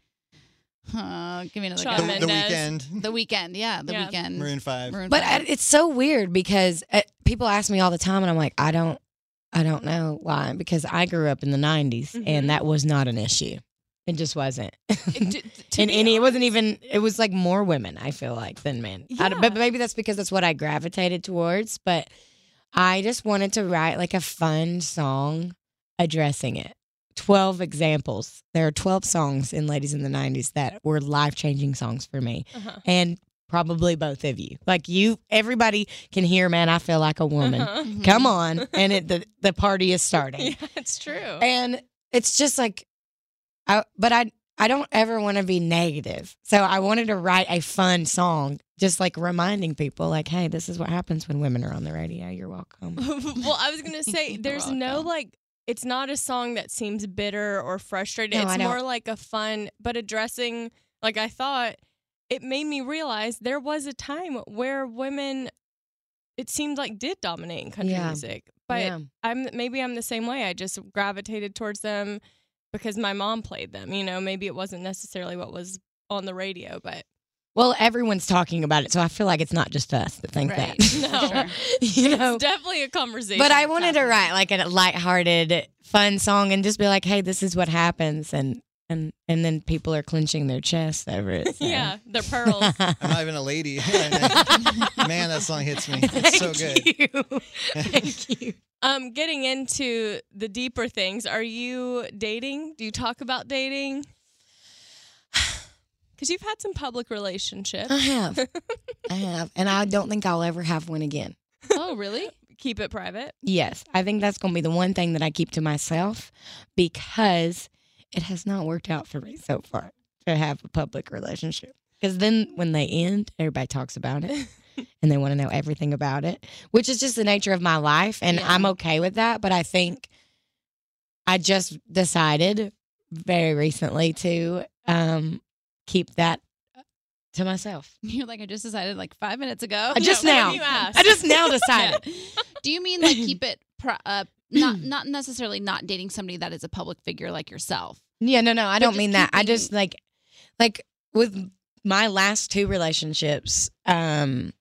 Uh, give me another guy. The, the Weeknd. The Weeknd, yeah. The yeah. Weeknd. Maroon five. Maroon but five. I, it's so weird because uh, people ask me all the time, and I'm like, I don't. I don't know why, because I grew up in the nineties, mm-hmm. and that was not an issue. It just wasn't. It, and and it wasn't even, it was like more women, I feel like, than men. Yeah. I don't, but maybe that's because that's what I gravitated towards, but I just wanted to write like a fun song addressing it. twelve examples. There are twelve songs in Ladies in the nineties that were life-changing songs for me. Uh-huh. And probably both of you. Like you, everybody can hear, man, I feel like a woman. Uh-huh. Come on. And it, the, the party is starting. Yeah, it's true. And it's just like, I, but I, I don't ever want to be negative. So I wanted to write a fun song, just like reminding people like, hey, this is what happens when women are on the radio. You're welcome. Well, I was going to say, there's no like, it's not a song that seems bitter or frustrated. No, it's more like a fun, but addressing, like I thought, it made me realize there was a time where women, it seemed like, did dominate in country yeah. music. But yeah. I'm maybe I'm the same way. I just gravitated towards them because my mom played them. You know, maybe it wasn't necessarily what was on the radio, but. Well, everyone's talking about it, so I feel like it's not just us that think right. that. No, you know, it's definitely a conversation. But I wanted to write like a lighthearted, fun song and just be like, hey, this is what happens. And. And, and then people are clenching their chests over it. So. Yeah, the pearls. I'm not even a lady. Man, that song hits me. It's Thank so good. You. Thank you. Um, getting into the deeper things, are you dating? Do you talk about dating? Because you've had some public relationships. I have. I have. And I don't think I'll ever have one again. Oh, really? Keep it private? Yes. I think that's going to be the one thing that I keep to myself because... it has not worked out for me so far to have a public relationship. Because then when they end, everybody talks about it and they want to know everything about it, which is just the nature of my life. And yeah. I'm okay with that. But I think I just decided very recently to um, keep that to myself. You're like, I just decided like five minutes ago. I just no, now. I just now decided. Yeah. Do you mean like keep it pri- uh, not not necessarily not dating somebody that is a public figure like yourself. Yeah, no, no, I but don't mean that. Thinking. I just like, like with my last two relationships, um,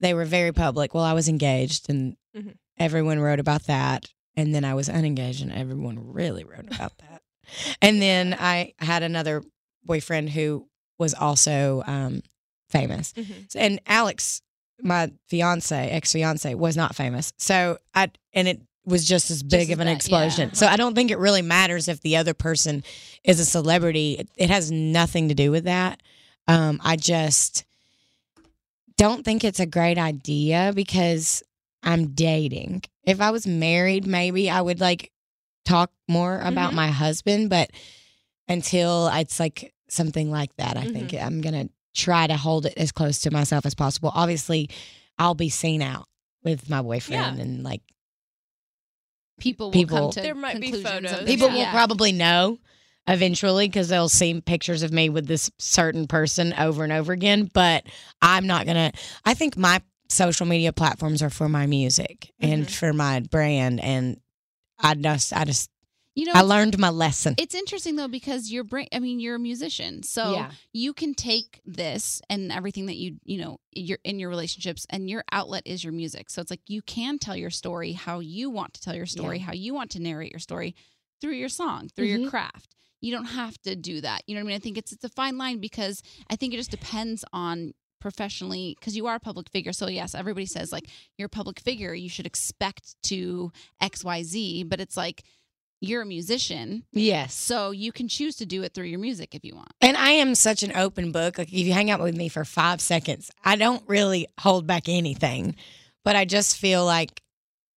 they were very public. Well, I was engaged and mm-hmm. everyone wrote about that. And then I was unengaged and everyone really wrote about that. And then I had another boyfriend who was also um, famous. Mm-hmm. And Alex, my fiance, ex-fiance, was not famous. So I, and it was just as big just of an that, explosion. Yeah. So I don't think it really matters if the other person is a celebrity. It, it has nothing to do with that. Um, I just don't think it's a great idea because I'm dating. If I was married, maybe I would like talk more about mm-hmm. my husband, but until it's like something like that, I mm-hmm. think I'm going to try to hold it as close to myself as possible. Obviously, I'll be seen out with my boyfriend yeah. and like people will people, come to there might be photos. People yeah. will probably know eventually because they'll see pictures of me with this certain person over and over again, but I'm not going to, I think my social media platforms are for my music mm-hmm. and for my brand, and I just, I just, you know, I learned my lesson. It's interesting though because you're, brain, I mean, you're a musician, so yeah. you can take this and everything that you, you know, you're in your relationships, and your outlet is your music. So it's like you can tell your story how you want to tell your story, yeah. how you want to narrate your story through your song, through mm-hmm. your craft. You don't have to do that. You know what I mean? I think it's it's a fine line because I think it just depends on. Professionally, because you are a public figure. So yes, everybody says like you're a public figure, you should expect to X Y Z, but it's like you're a musician. Yes. So you can choose to do it through your music if you want. And I am such an open book. Like if you hang out with me for five seconds, I don't really hold back anything, but I just feel like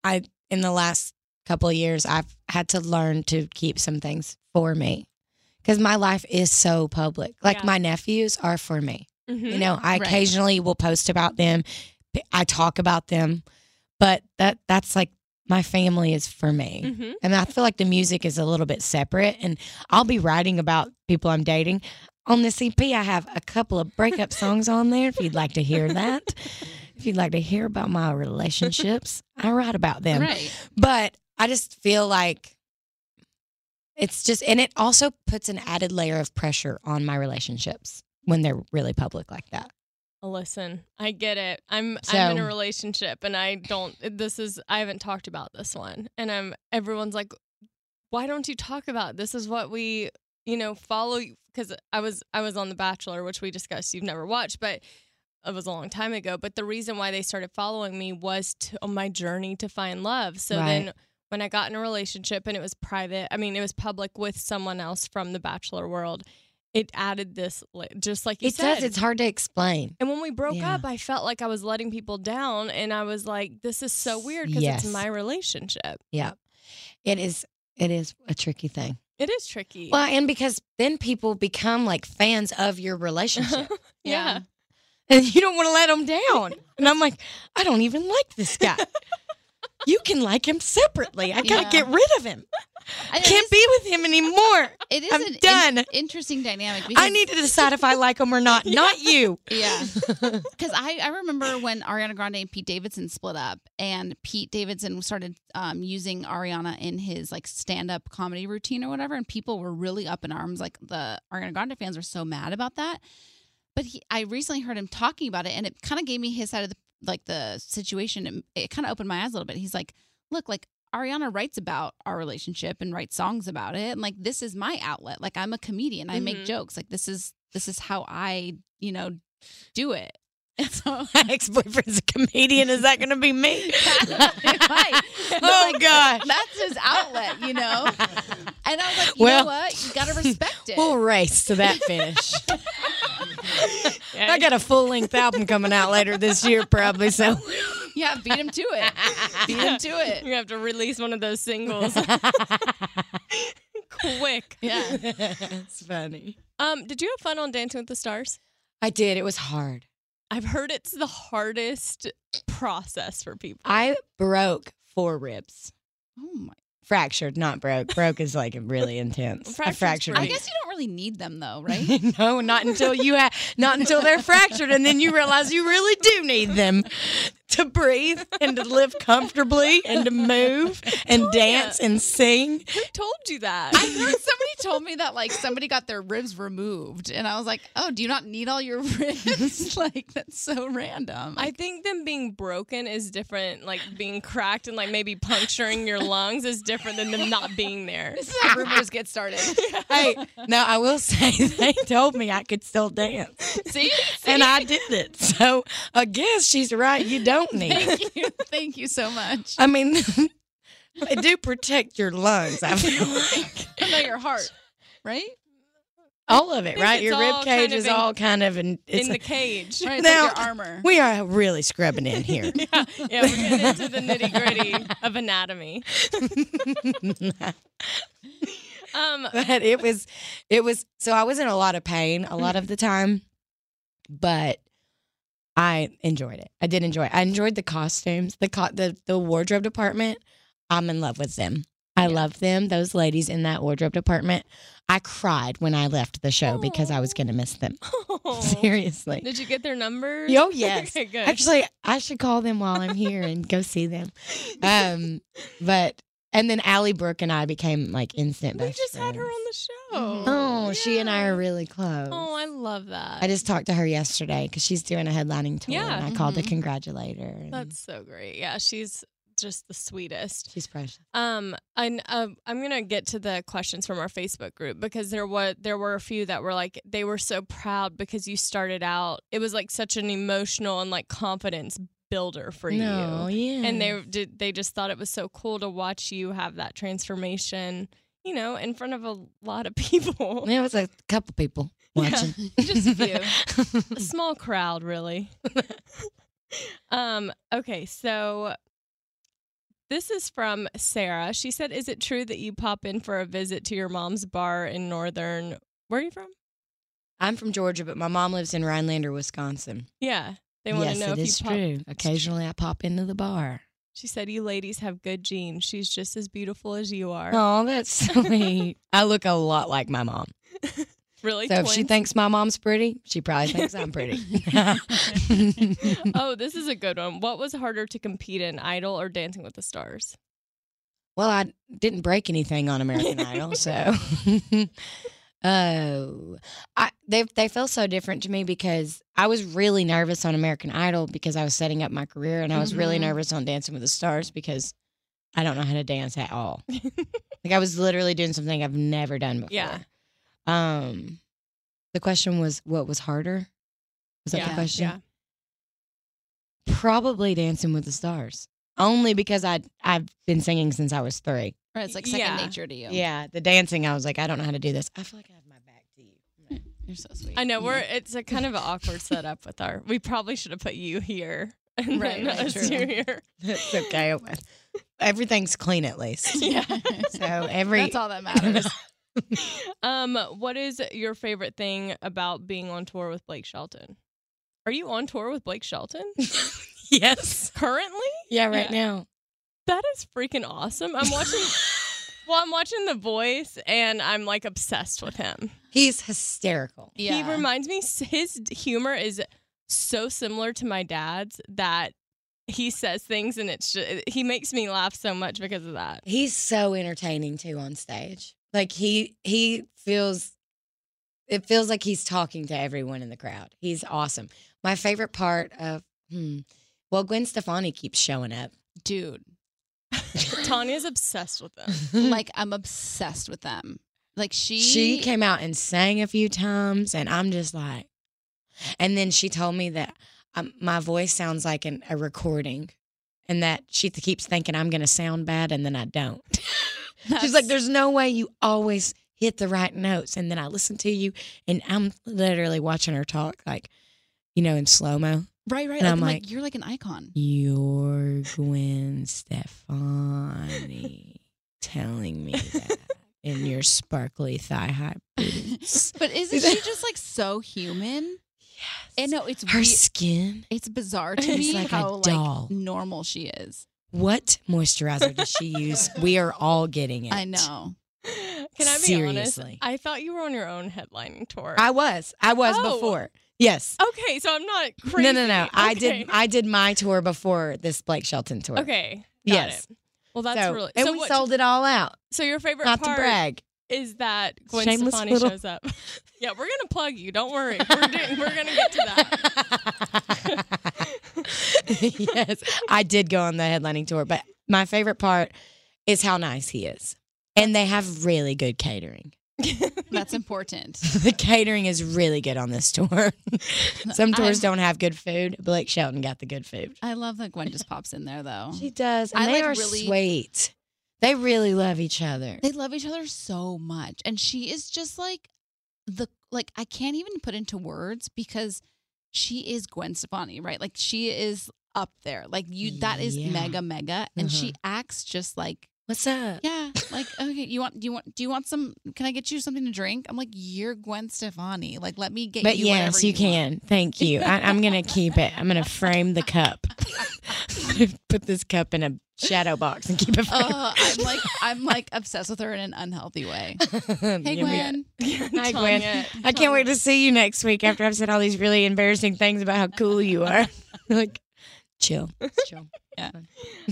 I, in the last couple of years, I've had to learn to keep some things for me because my life is so public. Like yeah. my nephews are for me. Mm-hmm. You know, I right. occasionally will post about them. I talk about them, but that that's like my family is for me. Mm-hmm. And I feel like the music is a little bit separate, and I'll be writing about people I'm dating. On this E P, I have a couple of breakup songs on there if you'd like to hear that. If you'd like to hear about my relationships, I write about them. Right. But I just feel like it's just, and it also puts an added layer of pressure on my relationships when they're really public like that. Listen, I get it. I'm so, I'm in a relationship and I don't, this is, I haven't talked about this one. And I'm, everyone's like, why don't you talk about it? This is what we, you know, follow. Because I was, I was on The Bachelor, which we discussed, you've never watched, but it was a long time ago. But the reason why they started following me was to, on my journey to find love. So right. then when I got in a relationship and it was private, I mean, it was public with someone else from The Bachelor world. It added this, just like you it said. It does. It's hard to explain. And when we broke yeah. up, I felt like I was letting people down, and I was like, this is so weird because yes. it's my relationship. Yeah. It is It is a tricky thing. It is tricky. Well, and because then people become like fans of your relationship. yeah. yeah. And you don't want to let them down. And I'm like, I don't even like this guy. You can like him separately. I gotta yeah. get rid of him. I can't is, be with him anymore. It is I'm an done. In- interesting dynamic. I need to decide if I like him or not. yeah. Not you. Yeah. Because I, I remember when Ariana Grande and Pete Davidson split up, and Pete Davidson started um, using Ariana in his like stand-up comedy routine or whatever, and people were really up in arms. Like the Ariana Grande fans were so mad about that. But he, I recently heard him talking about it, and it kind of gave me his side of the like the situation. It, it kind of opened my eyes a little bit. He's like, look, like Ariana writes about our relationship and writes songs about it, and like this is my outlet. Like I'm a comedian, mm-hmm. I make jokes. Like this is this is how I, you know, do it. And so my ex-boyfriend's a comedian. Is that going to be me? It might. Oh like, God, that's his outlet, you know. And I was like, you well, know what? You gotta respect it. We'll race to that finish. I got a full-length album coming out later this year, probably. So, yeah, beat him to it. Beat him to it. You have to release one of those singles. Quick. Yeah, it's funny. Um, did you have fun on Dancing with the Stars? I did. It was hard. I've heard it's the hardest process for people. I broke four ribs. Oh my. Fractured, not broke. Broke is like really intense. Fractured. I fractured. I guess you don't really need them though, right? No, not until you ha- not until they're fractured, and then you realize you really do need them. to breathe and to live comfortably and to move and oh, dance yeah. and sing. Who told you that? I heard somebody told me that, like, somebody got their ribs removed. And I was like, oh, do you not need all your ribs? Like, that's so random. Like, I think them being broken is different. Like, being cracked and, like, maybe puncturing your lungs is different than them not being there. This is how rumors get started. Yeah. Hey, no, I will say they told me I could still dance. See? See? And I did it. So I guess she's right. You don't need Thank it. You. Thank you so much. I mean, they do protect your lungs, I feel like. I know your heart, right? All of it, right? Your rib cage is all kind of in, in the cage. Right, now, like your armor. We are really scrubbing in here. yeah, yeah, we're getting into the nitty-gritty of anatomy. um, but it was, it was, so I was in a lot of pain a lot of the time, but I enjoyed it. I did enjoy it. I enjoyed the costumes, the co- the, the wardrobe department. I'm in love with them. I love them, those ladies in that wardrobe department. I cried when I left the show Aww. Because I was going to miss them. Seriously. Did you get their numbers? Oh, yes. Okay, good. Actually, I should call them while I'm here and go see them. Um, but and then Allie Brooke and I became like instant best friends. We just friends. had her on the show. Mm-hmm. Oh, yeah. She and I are really close. Oh, I love that. I just talked to her yesterday because she's doing a headlining tour, yeah. and I mm-hmm. called to congratulate her. And that's so great. Yeah, she's... just the sweetest. She's precious. Um, and uh, I'm gonna get to the questions from our Facebook group because there was there were a few that were like they were so proud because you started out. It was like such an emotional and like confidence builder for no, you. Yeah. And they did. They just thought it was so cool to watch you have that transformation. You know, in front of a lot of people. Yeah, it was a couple people watching. Yeah, just a few. A small crowd, really. um. Okay, so. This is from Sarah. She said, is it true that you pop in for a visit to your mom's bar in Northern... Where are you from? I'm from Georgia, but my mom lives in Rhinelander, Wisconsin. Yeah. They want yes, to know if you pop... Yes, it is true. Occasionally I pop into the bar. She said, you ladies have good genes. She's just as beautiful as you are. Oh, that's sweet. I look a lot like my mom. Really? So twins? If she thinks my mom's pretty, she probably thinks I'm pretty. Oh, this is a good one. What was harder to compete in, Idol or Dancing with the Stars? Well, I didn't break anything on American Idol, so. Oh, I, they they felt so different to me because I was really nervous on American Idol because I was setting up my career, and I was mm-hmm. really nervous on Dancing with the Stars because I don't know how to dance at all. Like, I was literally doing something I've never done before. Yeah. Um, the question was, what was harder? Was that yeah, the question? Yeah. Probably Dancing with the Stars. Only because I, I've been singing since I was three. Right, it's like second yeah. nature to you. Yeah, the dancing, I was like, I don't know how to do this. I feel like I have my back to you. Right. You're so sweet. I know, we're it's a kind of an awkward setup with our, we probably should have put you here. And right, right true. Here. That's okay. Everything's clean at least. Yeah. So every. That's all that matters. um, what is your favorite thing about being on tour with Blake Shelton? Are you on tour with Blake Shelton? Yes. Currently? Yeah, right yeah. now. That is freaking awesome. I'm watching Well, I'm watching The Voice and I'm like obsessed with him. He's hysterical. Yeah. He reminds me, his humor is so similar to my dad's that he says things and it's just, he makes me laugh so much because of that. He's so entertaining too on stage. Like, he he feels, it feels like he's talking to everyone in the crowd. He's awesome. My favorite part of, hmm, well, Gwen Stefani keeps showing up. Dude. Tanya's obsessed with them. Like, I'm obsessed with them. Like, she. She came out and sang a few times, and I'm just like. And then she told me that um, my voice sounds like an, a recording, and that she keeps thinking I'm going to sound bad, and then I don't. That's, she's like, there's no way you always hit the right notes. And then I listen to you, and I'm literally watching her talk, like, you know, in slow-mo. Right, right. And like, I'm like, like, you're like an icon. You're Gwen Stefani telling me that in your sparkly thigh-high boots. But isn't she just, like, so human? Yes. And no, it's her weird. Skin. It's bizarre to me like how, like, normal she is. What moisturizer does she use? We are all getting it. I know. Can I be Seriously. honest? I thought you were on your own headlining tour. I was. I was oh. before. Yes. Okay, so I'm not crazy. No, no, no. Okay. I did I did my tour before this Blake Shelton tour. Okay. Got yes. It. Well, that's so, really... So and we what, sold it all out. So your favorite not part... Not to brag. Is that Gwen Shameless Stefani little. Shows up. Yeah, we're going to plug you. Don't worry. We're, doing, we're going to get to that. Yes, I did go on the headlining tour, but my favorite part is how nice he is. And they have really good catering. That's important. The catering is really good on this tour. Some tours I, don't have good food. Blake Shelton got the good food. I love that Gwen just pops in there, though. She does. And I they like are really- sweet. They really love each other. They love each other so much. And she is just like, the like I can't even put into words because she is Gwen Stefani, right? Like she is up there. Like you, that is yeah. mega, mega. Uh-huh. And she acts just like, what's up? Yeah. Like, okay, you want, do you want, do you want some, can I get you something to drink? I'm like, you're Gwen Stefani. Like, let me get but you yes, whatever you But yes, you can. Want. Thank you. I, I'm going to keep it. I'm going to frame the cup. Put this cup in a shadow box and keep it. Uh, I'm like I'm like obsessed with her in an unhealthy way. Hey Gwen. Hi Gwen. Tanya. I can't wait to see you next week after I've said all these really embarrassing things about how cool you are. Like, chill. It's chill. Yeah.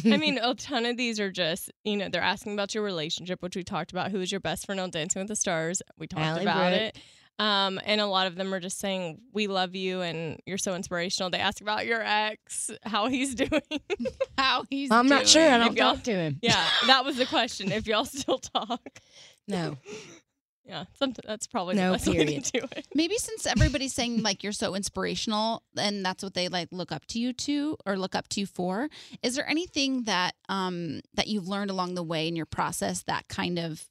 I mean, a ton of these are just, you know, they're asking about your relationship, which we talked about. Who is your best friend on Dancing with the Stars? We talked Allie about Brooke. It. Um, and a lot of them are just saying, we love you and you're so inspirational. They ask about your ex, how he's doing. How he's I'm doing. I'm not sure. I don't if talk to him. Yeah, that was the question. If y'all still talk. No. Yeah, that's probably no, the best period. Way to do it. Maybe since everybody's saying, like, you're so inspirational and that's what they, like, look up to you to or look up to you for, is there anything that um, that you've learned along the way in your process that kind of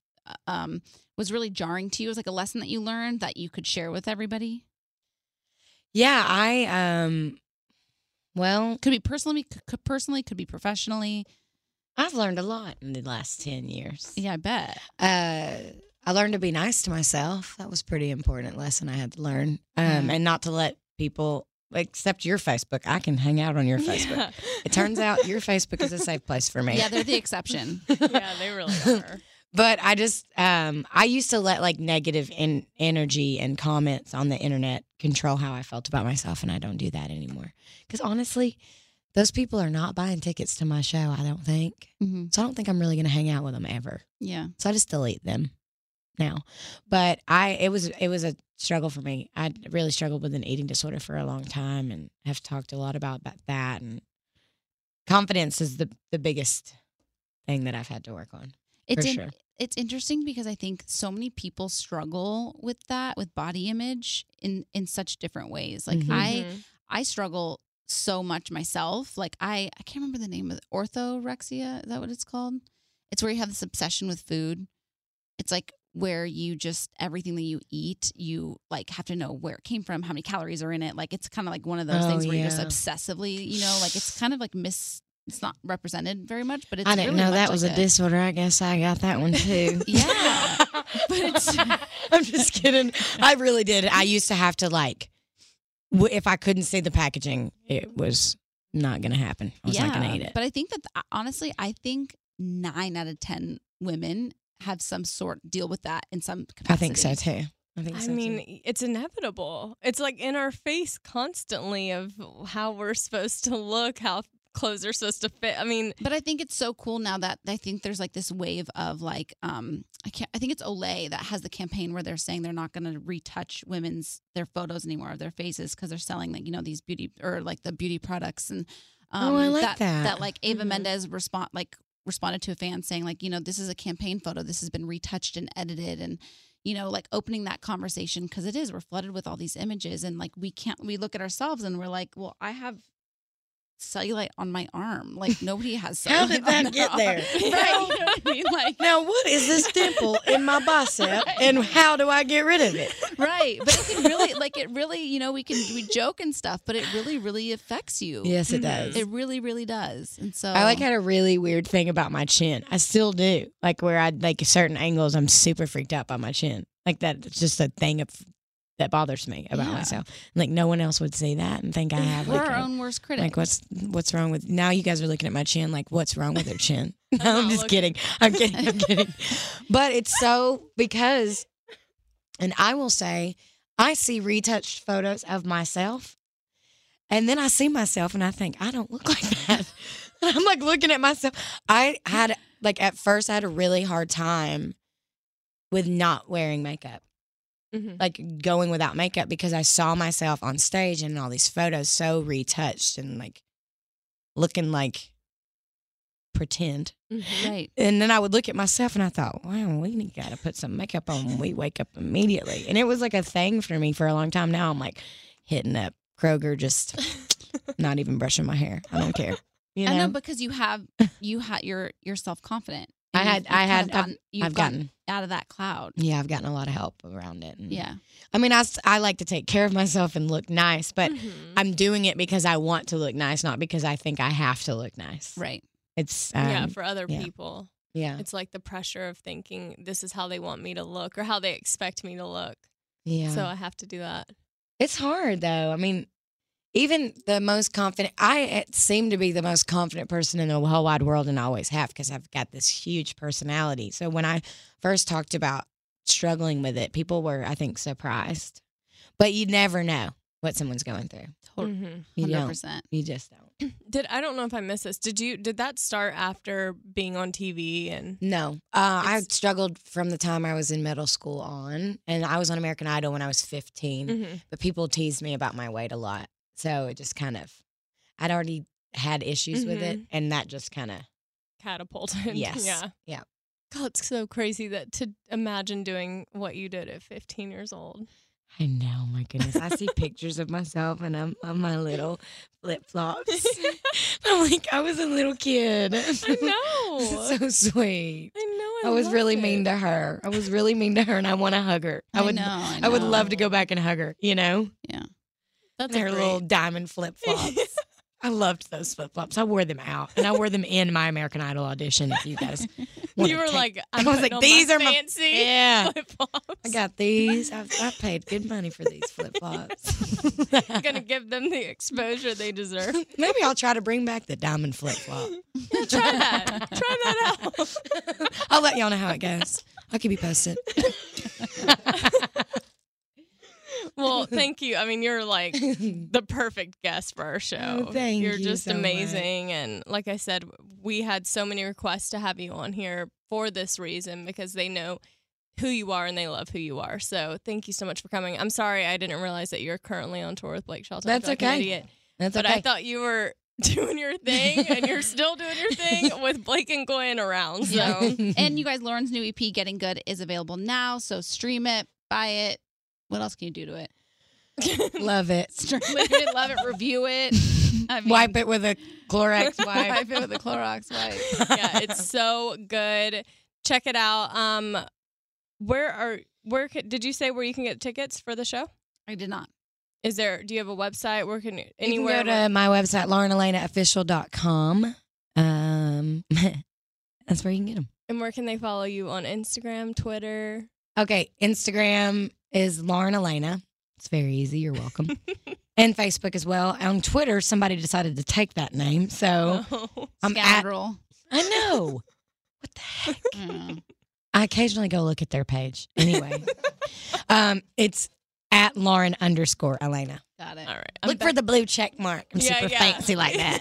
um was really jarring to you? It was like a lesson that you learned that you could share with everybody? Yeah, I, um, well. Could be personally, could personally, could be professionally. I've learned a lot in the last ten years. Yeah, I bet. Uh, I learned to be nice to myself. That was a pretty important lesson I had to learn. Um, mm-hmm. And not to let people, except your Facebook. I can hang out on your Facebook. Yeah. It turns out your Facebook is a safe place for me. Yeah, they're the exception. Yeah, they really are. But I just, um, I used to let like negative en- energy and comments on the internet control how I felt about myself, and I don't do that anymore. Because honestly, those people are not buying tickets to my show, I don't think. Mm-hmm. So I don't think I'm really going to hang out with them ever. Yeah. So I just delete them now. But I, it was, it was a struggle for me. I really struggled with an eating disorder for a long time and have talked a lot about that. And confidence is the, the biggest thing that I've had to work on. It's for in, sure. It's interesting because I think so many people struggle with that, with body image in, in such different ways. Like mm-hmm. I I struggle so much myself. Like I, I can't remember the name of it. Orthorexia. Is that what it's called? It's where you have this obsession with food. It's like where you just, everything that you eat, you like have to know where it came from, how many calories are in it. Like it's kind of like one of those oh, things where yeah. you're just obsessively, you know, like it's kind of like mis- It's not represented very much, but it's I didn't really know that was like a it. disorder. I guess I got that one too. Yeah. But it's, I'm just kidding. I really did. I used to have to like, w- if I couldn't see the packaging, it was not going to happen. I was yeah, not going to eat it. But I think that th- honestly, I think nine out of ten women have some sort deal with that in some capacity. I think so too. I, think I so mean, too. It's inevitable. It's like in our face constantly of how we're supposed to look, how clothes are supposed to fit. I mean, but I think it's so cool now that I think there's like this wave of like, um, I can't, I think it's Olay that has the campaign where they're saying they're not going to retouch women's, their photos anymore of their faces because they're selling like, you know, these beauty or like the beauty products. And, um, oh, I like that, that. that like Ava mm-hmm. Mendez respond, like responded to a fan saying like, you know, this is a campaign photo. This has been retouched and edited and, you know, like opening that conversation. Cause it is, we're flooded with all these images and like, we can't, we look at ourselves and we're like, well, I have cellulite on my arm. Like nobody has cellulite. How did that get arm. There? Right. You know what I mean? Like now what is this dimple in my bicep right. and how do I get rid of it? Right. But it can really like it really, you know, we can we joke and stuff, but it really, really affects you. Yes, it does. It really, really does. And so I like had a really weird thing about my chin. I still do. Like where I like certain angles I'm super freaked out by my chin. Like that's just a thing of that bothers me about yeah. myself. Like no one else would see that and think I have. We're like, our a, own worst critics. Like what's what's wrong with now? You guys are looking at my chin. Like what's wrong with her chin? No, I'm, I'm just looking. kidding. I'm kidding. I'm kidding. But it's so because, and I will say, I see retouched photos of myself, and then I see myself, and I think, I don't look like that. I'm, like, looking at myself. I had, like, at first I had a really hard time with not wearing makeup, mm-hmm. like, going without makeup, because I saw myself on stage and all these photos so retouched and, like, looking like pretend. Right. And then I would look at myself and I thought, wow, we got to put some makeup on when we wake up immediately. And it was, like, a thing for me for a long time. Now I'm, like, hitting up Kroger, just not even brushing my hair. I don't care. You know? I know, because you have you had your you're self confident. I had you've, you've I had gotten, I've, you've I've gotten, gotten out of that cloud. Yeah, I've gotten a lot of help around it. And, yeah, I mean, I, I like to take care of myself and look nice, but mm-hmm. I'm doing it because I want to look nice, not because I think I have to look nice. Right. It's um, yeah for other yeah. people. Yeah, it's like the pressure of thinking this is how they want me to look or how they expect me to look. Yeah, so I have to do that. It's hard though. I mean. Even the most confident, I seem to be the most confident person in the whole wide world, and I always have, because I've got this huge personality. So when I first talked about struggling with it, people were, I think, surprised. But you never know what someone's going through. Mm-hmm. You one hundred percent. Don't. You just don't. Did I don't know if I missed this. Did you? Did that start after being on T V? And no, uh, I struggled from the time I was in middle school on, and I was on American Idol when I was fifteen. Mm-hmm. But people teased me about my weight a lot. So it just kind of, I'd already had issues mm-hmm. with it, and that just kind of catapulted. Yes. Yeah. Yeah. God, it's so crazy that to imagine doing what you did at fifteen years old. I know, my goodness. I see pictures of myself, and I'm on my little flip-flops. I'm like, I was a little kid. I know. This is so sweet. I know. I, I was really it. mean to her. I was really mean to her, and I want to hug her. I, I would, know, I, know. I would love to go back and hug her, you know? Yeah. That's and her great. Little diamond flip-flops. I loved those flip-flops. I wore them out. And I wore them in my American Idol audition. If you guys You were take. Like, I was like, these are my fancy yeah. flip-flops. I got these. I, I paid good money for these flip-flops. I'm going to give them the exposure they deserve. Maybe I'll try to bring back the diamond flip-flop. Yeah, try that. Try that out. I'll let y'all know how it goes. I'll keep you posted. Well, thank you. I mean, you're like the perfect guest for our show. Oh, thank you. You're just you so amazing. Much. And like I said, we had so many requests to have you on here for this reason, because they know who you are and they love who you are. So thank you so much for coming. I'm sorry I didn't realize that you're currently on tour with Blake Shelton. That's okay. An idiot. That's but okay. I thought you were doing your thing, and you're still doing your thing with Blake and Gwen around. So, yeah. And you guys, Lauren's new E P, Getting Good, is available now. So stream it, buy it. What else can you do to it? Love it. Literally love it. Review it. I mean, wipe it with a Clorox wipe. Wipe it with a Clorox wipe. Yeah, it's so good. Check it out. Um, where are where did you say where you can get tickets for the show? I did not. Is there? Do you have a website? Where can you anywhere? You can go to my website, lauren alaina official dot com. Um, that's where you can get them. And where can they follow you on Instagram, Twitter? Okay, Instagram is Lauren Alaina. It's very easy. You're welcome. And Facebook as well. On Twitter, somebody decided to take that name. So oh, I'm scoundrel. At. I know. What the heck? Mm. I occasionally go look at their page. Anyway, um, it's at Lauren underscore Alaina. Got it. All right. I'm look back. For the blue check mark. I'm yeah, super yeah. fancy like that.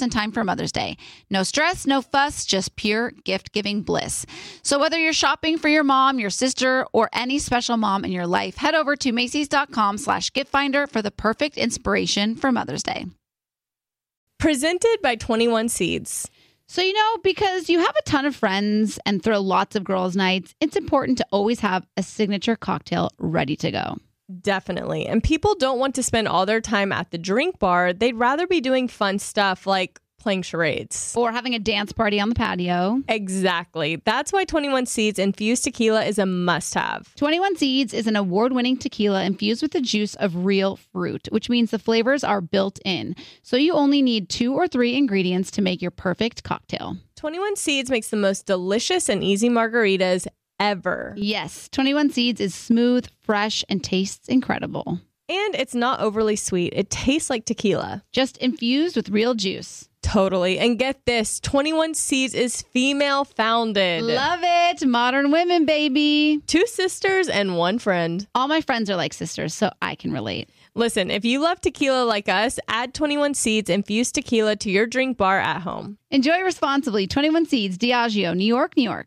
in time for Mother's Day. No stress, no fuss, just pure gift-giving bliss. So whether you're shopping for your mom, your sister, or any special mom in your life, head over to Macy's.com slash gift finder for the perfect inspiration for Mother's Day. Presented by twenty-one Seeds. So, you know, because you have a ton of friends and throw lots of girls' nights, it's important to always have a signature cocktail ready to go. Definitely. And people don't want to spend all their time at the drink bar. They'd rather be doing fun stuff like playing charades. Or having a dance party on the patio. Exactly. That's why twenty-one Seeds infused tequila is a must-have. twenty-one Seeds is an award-winning tequila infused with the juice of real fruit, which means the flavors are built in. So you only need two or three ingredients to make your perfect cocktail. twenty-one Seeds makes the most delicious and easy margaritas ever. Yes, twenty-one Seeds is smooth, fresh, and tastes incredible. And it's not overly sweet. It tastes like tequila. Just infused with real juice. Totally. And get this, twenty-one Seeds is female founded. Love it. Modern women, baby. Two sisters and one friend. All my friends are like sisters, so I can relate. Listen, if you love tequila like us, add twenty-one Seeds infused tequila to your drink bar at home. Enjoy responsibly. twenty-one Seeds, Diageo, New York, New York.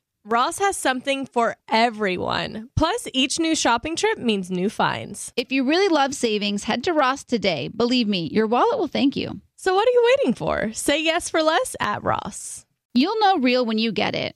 Ross has something for everyone. Plus, each new shopping trip means new finds. If you really love savings, head to Ross today. Believe me, your wallet will thank you. So what are you waiting for? Say yes for less at Ross. You'll know real when you get it.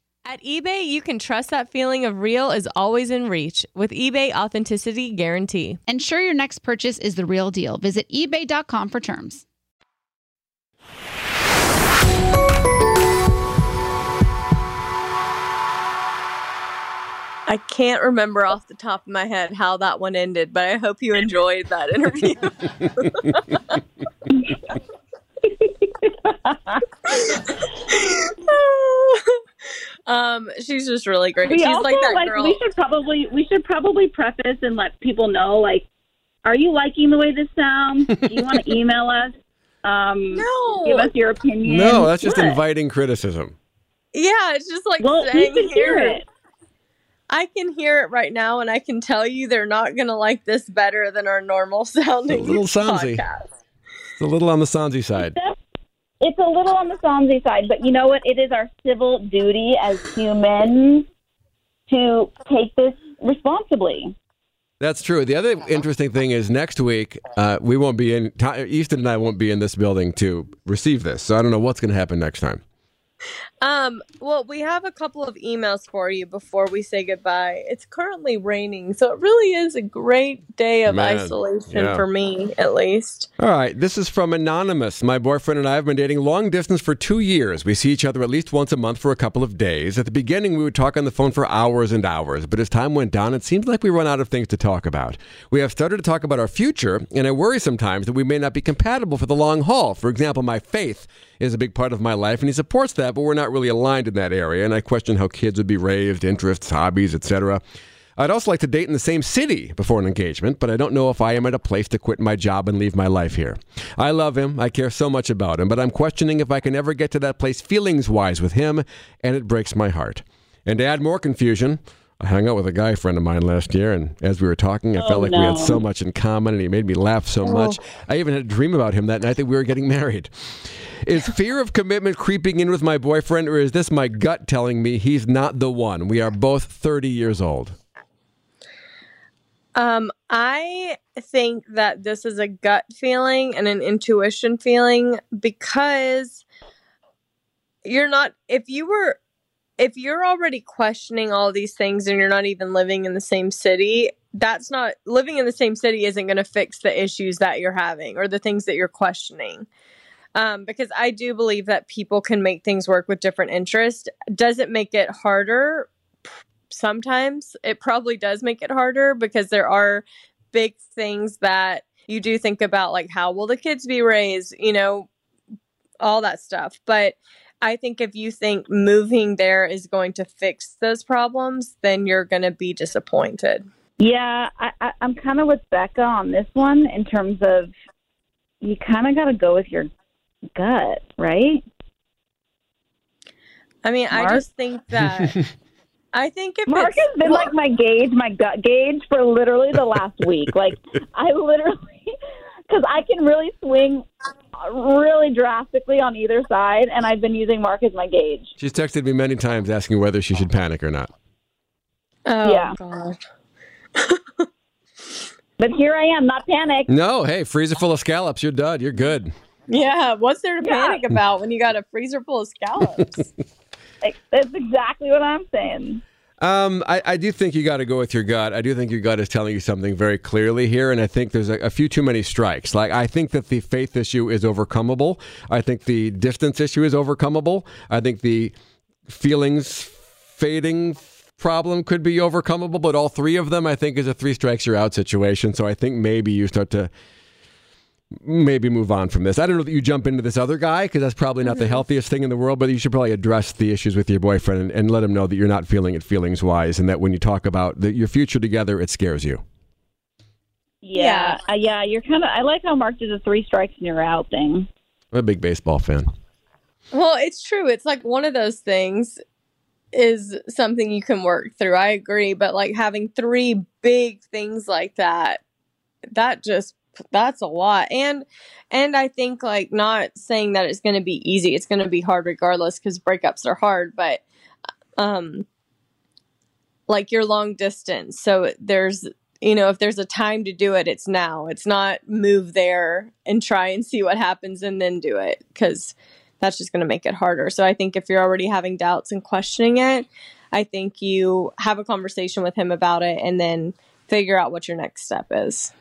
At eBay, you can trust that feeling of real is always in reach with eBay Authenticity Guarantee. Ensure your next purchase is the real deal. Visit ebay dot com for terms. I can't remember off the top of my head how that one ended, but I hope you enjoyed that interview. um, she's just really great. We she's also, like that like, girl. We should probably we should probably preface and let people know, like, are you liking the way this sounds? Do you want to email us? Um, no, give us your opinion. No, that's just what? inviting criticism. Yeah, it's just like well, saying you can hear it. I can hear it right now, and I can tell you they're not going to like this better than our normal sounding podcast. A little Sansi. It's a little on the Sansi side. It's a little on the Sansi side, but you know what? It is our civil duty as humans to take this responsibly. That's true. The other interesting thing is next week, uh, we won't be in, Easton and I won't be in this building to receive this, so I don't know what's going to happen next time. Um, well, we have a couple of emails for you before we say goodbye. It's currently raining, so it really is a great day of Man, isolation yeah. for me, at least. All right. This is from Anonymous. My boyfriend and I have been dating long distance for two years. We see each other at least once a month for a couple of days. At the beginning, we would talk on the phone for hours and hours, but as time went on, it seemed like we run out of things to talk about. We have started to talk about our future, and I worry sometimes that we may not be compatible for the long haul. For example, my faith is a big part of my life, and he supports that, but we're not really aligned in that area, and I question how kids would be raised, interests, hobbies, et cetera. I'd also like to date in the same city before an engagement, but I don't know if I am at a place to quit my job and leave my life here. I love him. I care so much about him, but I'm questioning if I can ever get to that place feelings-wise with him, and it breaks my heart. And to add more confusion, I hung out with a guy friend of mine last year, and as we were talking, I oh, felt like no. we had so much in common, and he made me laugh so oh. much. I even had a dream about him that night that we were getting married. Is fear of commitment creeping in with my boyfriend, or is this my gut telling me he's not the one? We are both thirty years old. Um, I think that this is a gut feeling and an intuition feeling, because you're not, if you were, if you're already questioning all these things and you're not even living in the same city, that's not, living in the same city isn't going to fix the issues that you're having or the things that you're questioning. Um, because I do believe that people can make things work with different interests. Does it make it harder? Sometimes it probably does make it harder, because there are big things that you do think about, like how will the kids be raised, you know, all that stuff. But I think if you think moving there is going to fix those problems, then you're going to be disappointed. Yeah, I, I, I'm kind of with Becca on this one in terms of you kind of got to go with your gut, right? I mean, Mark? I just think that... I think if Mark it's, has been well, like my gauge, my gut gauge for literally the last week. Like, I literally... Because I can really swing really drastically on either side, and I've been using Mark as my gauge. She's texted me many times asking whether she should panic or not. Oh, yeah. God. But here I am, not panicked. No, hey, freezer full of scallops. You're done. You're good. Yeah, what's there to yeah. panic about when you got a freezer full of scallops? Like, that's exactly what I'm saying. Um, I, I do think you got to go with your gut. I do think your gut is telling you something very clearly here, and I think there's a, a few too many strikes. Like, I think that the faith issue is overcomable. I think the distance issue is overcomable. I think the feelings fading problem could be overcomable, but all three of them, I think, is a three strikes you're out situation. So I think maybe you start to maybe move on from this. I don't know that you jump into this other guy, because that's probably not the healthiest thing in the world, but you should probably address the issues with your boyfriend and, and let him know that you're not feeling it feelings wise, and that when you talk about the, your future together, it scares you. Yeah. Uh, yeah. You're kind of, I like how Mark did the three strikes and you're out thing. I'm a big baseball fan. Well, it's true. It's like one of those things is something you can work through. I agree. But like having three big things like that, that just that's a lot. And and I think like not saying that it's going to be easy. It's going to be hard regardless, because breakups are hard. But um, like you're long distance. So there's, you know, if there's a time to do it, it's now. It's not move there and try and see what happens and then do it, because that's just going to make it harder. So I think if you're already having doubts and questioning it, I think you have a conversation with him about it and then figure out what your next step is.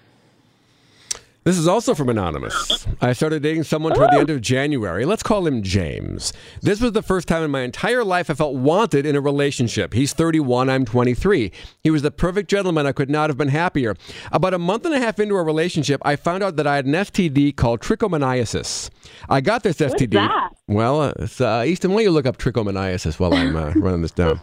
This is also from Anonymous. I started dating someone toward the end of January. Let's call him James. This was the first time in my entire life I felt wanted in a relationship. He's thirty-one, I'm twenty-three. He was the perfect gentleman. I could not have been happier. About a month and a half into a relationship, I found out that I had an S T D called trichomoniasis. I got this S T D. What's that? Well, it's, uh, Easton, why don't you look up trichomoniasis while I'm uh, running this down?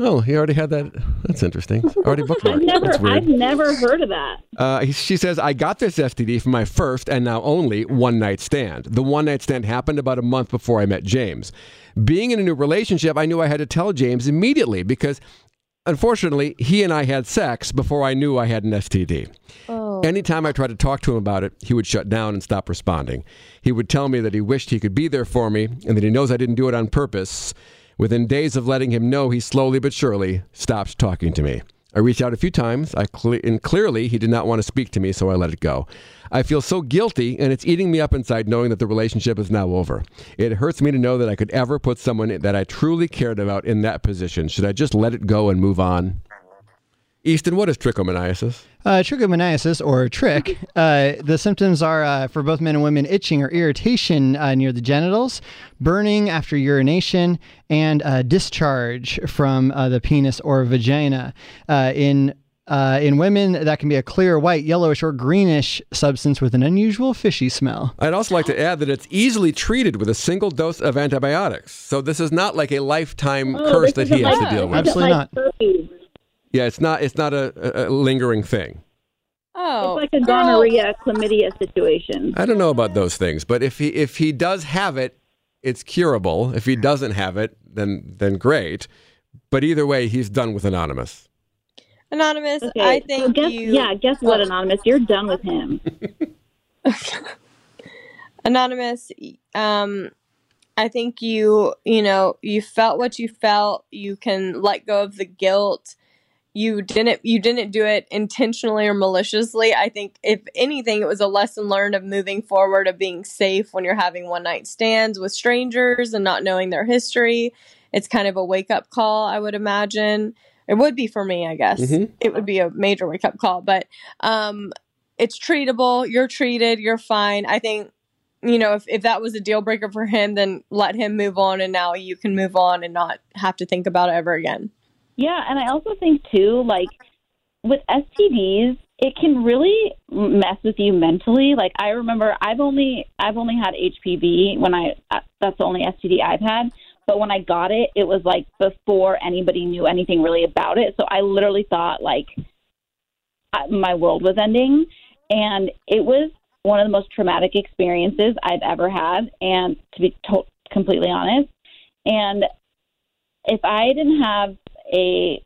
Oh, he already had that. That's interesting. Already bookmarked. I've never, I've never heard of that. Uh, she says, I got this S T D from my first and now only one-night stand. The one-night stand happened about a month before I met James. Being in a new relationship, I knew I had to tell James immediately because, unfortunately, he and I had sex before I knew I had an S T D. Oh. Anytime I tried to talk to him about it, he would shut down and stop responding. He would tell me that he wished he could be there for me and that he knows I didn't do it on purpose. Within days of letting him know, he slowly but surely stopped talking to me. I reached out a few times, I cle- and clearly he did not want to speak to me, so I let it go. I feel so guilty, and it's eating me up inside knowing that the relationship is now over. It hurts me to know that I could ever put someone that I truly cared about in that position. Should I just let it go and move on? Easton, what is trichomoniasis? Uh, trichomoniasis, or trick, uh, the symptoms are, uh, for both men and women, itching or irritation uh, near the genitals, burning after urination, and uh, discharge from uh, the penis or vagina. Uh, in uh, in women, that can be a clear, white, yellowish, or greenish substance with an unusual fishy smell. I'd also like to add that it's easily treated with a single dose of antibiotics. So this is not like a lifetime oh, curse that he has to deal with. Absolutely not. Yeah, it's not it's not a, a lingering thing. Oh, it's like a gonorrhea, oh. chlamydia situation. I don't know about those things, but if he if he does have it, it's curable. If he doesn't have it, then then great. But either way, he's done with Anonymous. Anonymous, okay. I think so guess, you. Yeah, guess what, oh. Anonymous, you're done with him. Anonymous, um. I think you you know you felt what you felt. You can let go of the guilt. You didn't you didn't do it intentionally or maliciously. I think, if anything, it was a lesson learned of moving forward, of being safe when you're having one-night stands with strangers and not knowing their history. It's kind of a wake-up call, I would imagine. It would be for me, I guess. Mm-hmm. It would be a major wake-up call. But um, it's treatable. You're treated. You're fine. I think, you know, if, if that was a deal-breaker for him, then let him move on, and now you can move on and not have to think about it ever again. Yeah, and I also think, too, like, with S T Ds, it can really mess with you mentally. Like, I remember I've only I've only had H P V when I, that's the only S T D I've had. But when I got it, it was, like, before anybody knew anything really about it. So I literally thought, like, my world was ending. And it was one of the most traumatic experiences I've ever had, and to be to- completely honest. And if I didn't have A,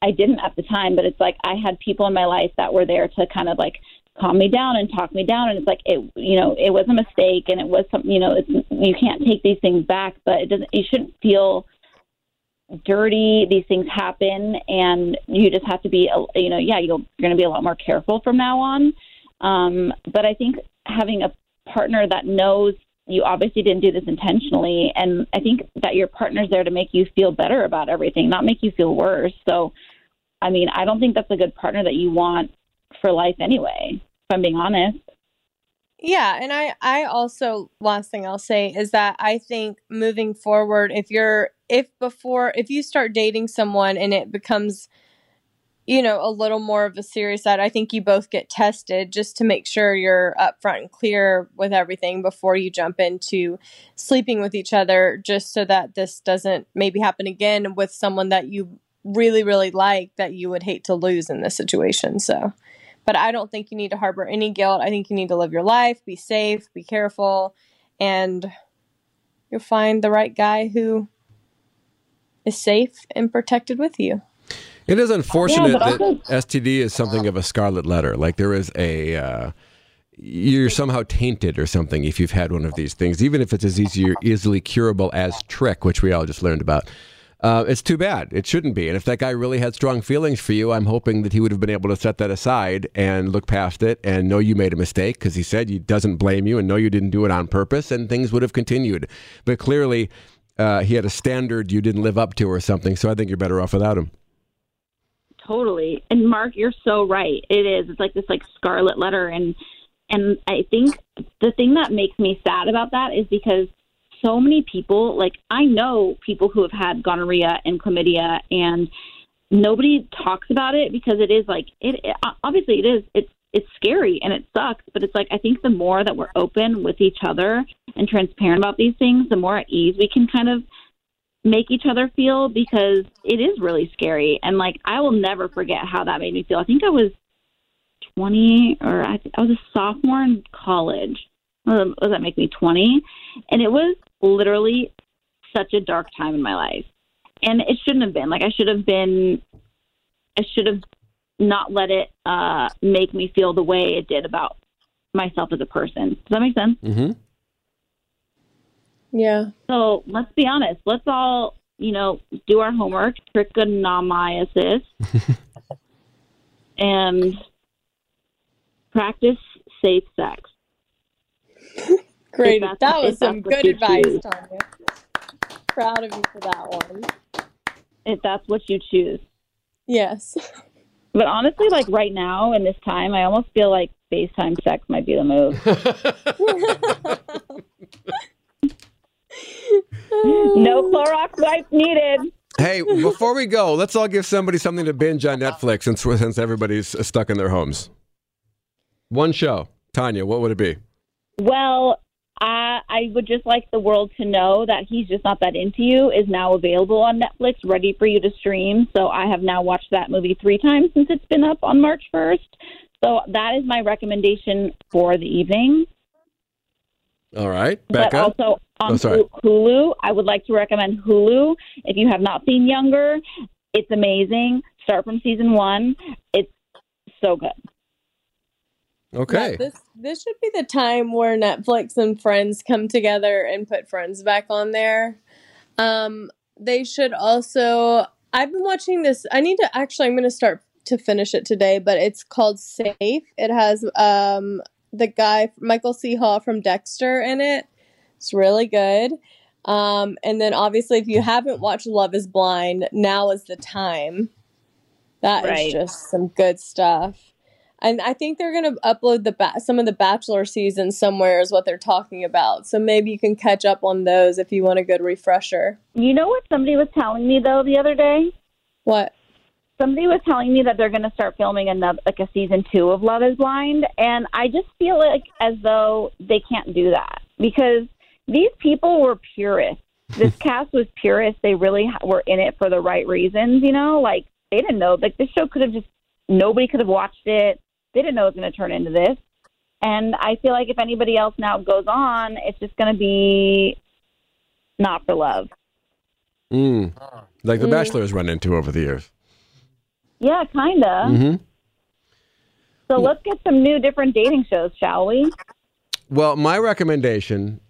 I didn't at the time, but it's like I had people in my life that were there to kind of like calm me down and talk me down. And it's like, it, you know, it was a mistake, and it was something, you know, it's, you can't take these things back, but it doesn't, you shouldn't feel dirty. These things happen, and you just have to be, you know, yeah, you'll, you're going to be a lot more careful from now on. Um, but I think having a partner that knows you obviously didn't do this intentionally, and I think that your partner's there to make you feel better about everything, not make you feel worse. So, I mean, I don't think that's a good partner that you want for life anyway, if I'm being honest. Yeah, and I, I also, last thing I'll say is that I think moving forward, if you're, if before, if you start dating someone and it becomes, you know, a little more of a serious side, I think you both get tested just to make sure you're upfront and clear with everything before you jump into sleeping with each other, just so that this doesn't maybe happen again with someone that you really, really like, that you would hate to lose in this situation. So, but I don't think you need to harbor any guilt. I think you need to live your life, be safe, be careful, and you'll find the right guy who is safe and protected with you. It is unfortunate yeah, that also, S T D is something of a scarlet letter. Like, there is a, uh, you're somehow tainted or something if you've had one of these things, even if it's as easy or easily curable as trick, which we all just learned about. Uh, it's too bad. It shouldn't be. And if that guy really had strong feelings for you, I'm hoping that he would have been able to set that aside and look past it and know you made a mistake, because he said he doesn't blame you and know you didn't do it on purpose, and things would have continued. But clearly, uh, he had a standard you didn't live up to or something, so I think you're better off without him. Totally. And Mark, you're so right. It is. It's like this like scarlet letter. And and I think the thing that makes me sad about that is because so many people, like I know people who have had gonorrhea and chlamydia, and nobody talks about it because it is like, it, it obviously it is, it's, it's scary and it sucks, but it's like, I think the more that we're open with each other and transparent about these things, the more at ease we can kind of make each other feel, because it is really scary. And like, I will never forget how that made me feel. I think I was twenty or I, I was a sophomore in college. Um, does that make me twenty? And it was literally such a dark time in my life. And it shouldn't have been. Like, I should have been, I should have not let it uh, make me feel the way it did about myself as a person. Does that make sense? Mm-hmm. Yeah. So let's be honest. Let's all, you know, do our homework. Trichomoniasis. And practice safe sex. Great. That was some good advice, Tanya. Proud of you for that one. If that's what you choose. Yes. But honestly, like right now in this time, I almost feel like FaceTime sex might be the move. No Clorox wipes needed. Hey, before we go, let's all give somebody something to binge on Netflix since, since everybody's stuck in their homes. One show. Tanya, what would it be? Well, I, I would just like the world to know that He's Just Not That Into You is now available on Netflix, ready for you to stream. So I have now watched that movie three times since it's been up on March first. So that is my recommendation for the evening. All right, Becca. But also on oh, Hulu, I would like to recommend Hulu. If you have not seen Younger, it's amazing. Start from season one. It's so good. Okay. Yeah, this this should be the time where Netflix and Friends come together and put Friends back on there. Um, they should also. I've been watching this. I need to actually. I'm going to start to finish it today, but it's called Safe. It has um the guy Michael C. Hall from Dexter in it. It's really good. Um, and then obviously, if you haven't watched Love is Blind, now is the time. That right. is just some good stuff. And I think they're going to upload the ba- some of the Bachelor season somewhere is what they're talking about. So maybe you can catch up on those if you want a good refresher. You know what somebody was telling me, though, the other day? What? Somebody was telling me that they're going to start filming another, like a season two of Love is Blind. And I just feel like as though they can't do that because these people were purists. This cast was purists. They really were in it for the right reasons, you know? Like, they didn't know. Like, this show could have just, nobody could have watched it. They didn't know it was going to turn into this. And I feel like if anybody else now goes on, it's just going to be not for love. Mm. Like The mm. Bachelor has run into over the years. Yeah, kind of. Mm-hmm. So let's get some new different dating shows, shall we? Well, my recommendation,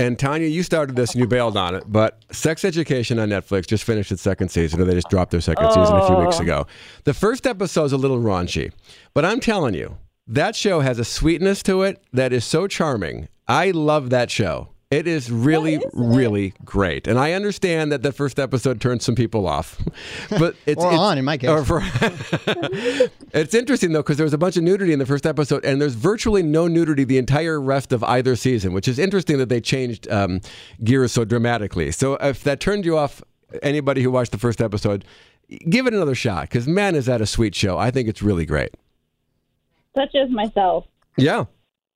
and Tanya, you started this and you bailed on it, but Sex Education on Netflix just finished its second season, or they just dropped their second oh. season a few weeks ago. The first episode's a little raunchy, but I'm telling you, that show has a sweetness to it that is so charming. I love that show. It is really, is really great. And I understand that the first episode turned some people off. But it's, or it's, on, in my case. For, it's interesting, though, because there was a bunch of nudity in the first episode, and there's virtually no nudity the entire rest of either season, which is interesting that they changed um, gears so dramatically. So if that turned you off, anybody who watched the first episode, give it another shot, because, man, is that a sweet show. I think it's really great. Such as myself. Yeah.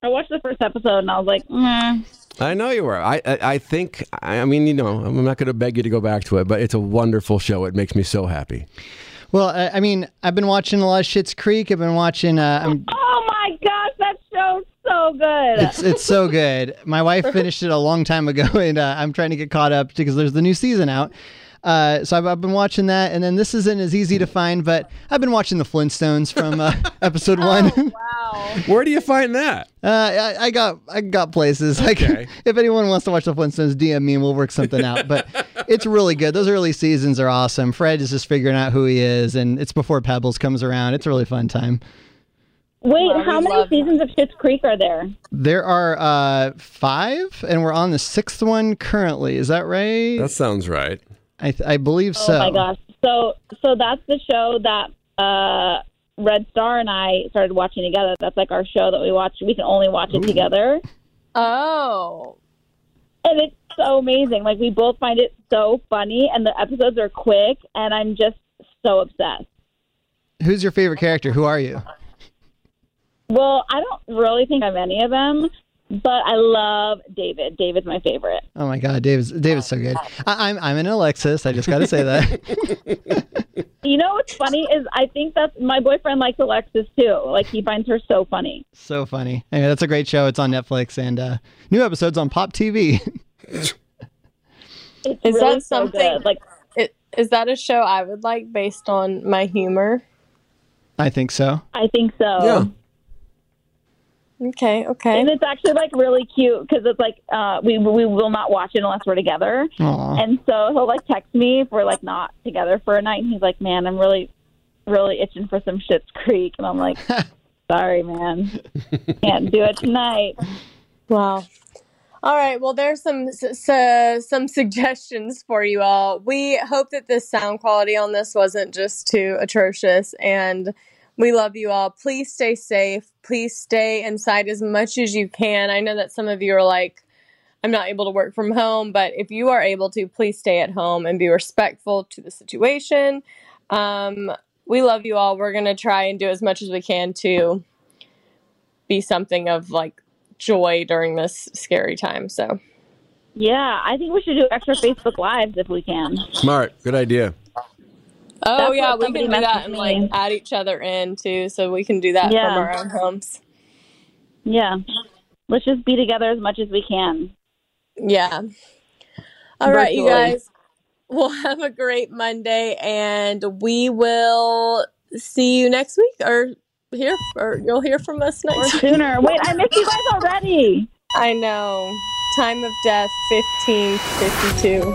I watched the first episode, and I was like, nah. I know you were. I, I I think, I mean, you know, I'm not going to beg you to go back to it, but it's a wonderful show. It makes me so happy. Well, I, I mean, I've been watching a lot of Schitt's Creek. I've been watching... Uh, I'm, oh, my gosh, that show's so good. It's, it's so good. My wife finished it a long time ago, and uh, I'm trying to get caught up because there's the new season out. Uh, so I've, I've been watching that, and then this isn't as easy to find, but I've been watching The Flintstones from uh, episode one. Oh, wow! Where do you find that? Uh, I, I got I got places. Okay. I can, if anyone wants to watch The Flintstones, D M me and we'll work something out. But it's really good. Those early seasons are awesome. Fred is just figuring out who he is, and it's before Pebbles comes around. It's a really fun time. Wait, how many seasons of Schitt's Creek are there? There are uh, five, and we're on the sixth one currently. Is that right? That sounds right. I, th- I believe so. Oh my gosh! So, so that's the show that uh, Red Star and I started watching together. That's like our show that we watch. We can only watch it Ooh. together. Oh. And it's so amazing. Like, we both find it so funny, and the episodes are quick, and I'm just so obsessed. Who's your favorite character? Who are you? Well, I don't really think I'm any of them, but I love David. David's my favorite. Oh my God, David's David's so good. I, I'm I'm an Alexis. I just got to say that. You know what's funny is I think that my boyfriend likes Alexis too. Like, he finds her so funny. So funny. Anyway, that's a great show. It's on Netflix, and uh, new episodes on Pop T V. Is really that something so like? It, is that a show I would like based on my humor? I think so. I think so. Yeah. Okay, okay. And it's actually, like, really cute because it's, like, uh, we we will not watch it unless we're together. Aww. And so he'll, like, text me if we're, like, not together for a night. And he's like, man, I'm really, really itching for some Schitt's Creek. And I'm like, sorry, man. Can't do it tonight. Wow. All right, well, there's some so, some suggestions for you all. We hope that the sound quality on this wasn't just too atrocious, and we love you all. Please stay safe. Please stay inside as much as you can. I know that some of you are like, I'm not able to work from home, but if you are able to, please stay at home and be respectful to the situation. Um, we love you all. We're going to try and do as much as we can to be something of, like, joy during this scary time. So, yeah, I think we should do extra Facebook Lives if we can. Smart. Good idea. Oh, That's yeah, we can do that and, like, add each other in, too, so we can do that yeah. from our own homes. Yeah. Let's just be together as much as we can. Yeah. All Virtually. right, you guys. We'll have a great Monday, and we will see you next week, or here, or you'll hear from us next or sooner. Week. Wait, I missed you guys already. I know. Time of death, fifteen fifty-two.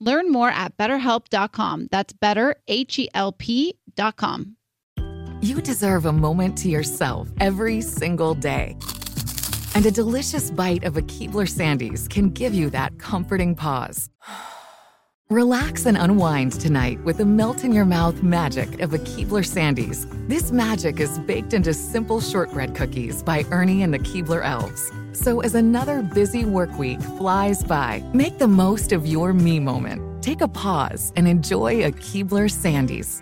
Learn more at better help dot com. That's better, H E L P dot com. You deserve a moment to yourself every single day. And a delicious bite of a Keebler Sandies can give you that comforting pause. Relax and unwind tonight with the melt-in-your-mouth magic of a Keebler Sandies. This magic is baked into simple shortbread cookies by Ernie and the Keebler Elves. So as another busy work week flies by, make the most of your me moment. Take a pause and enjoy a Keebler Sandies.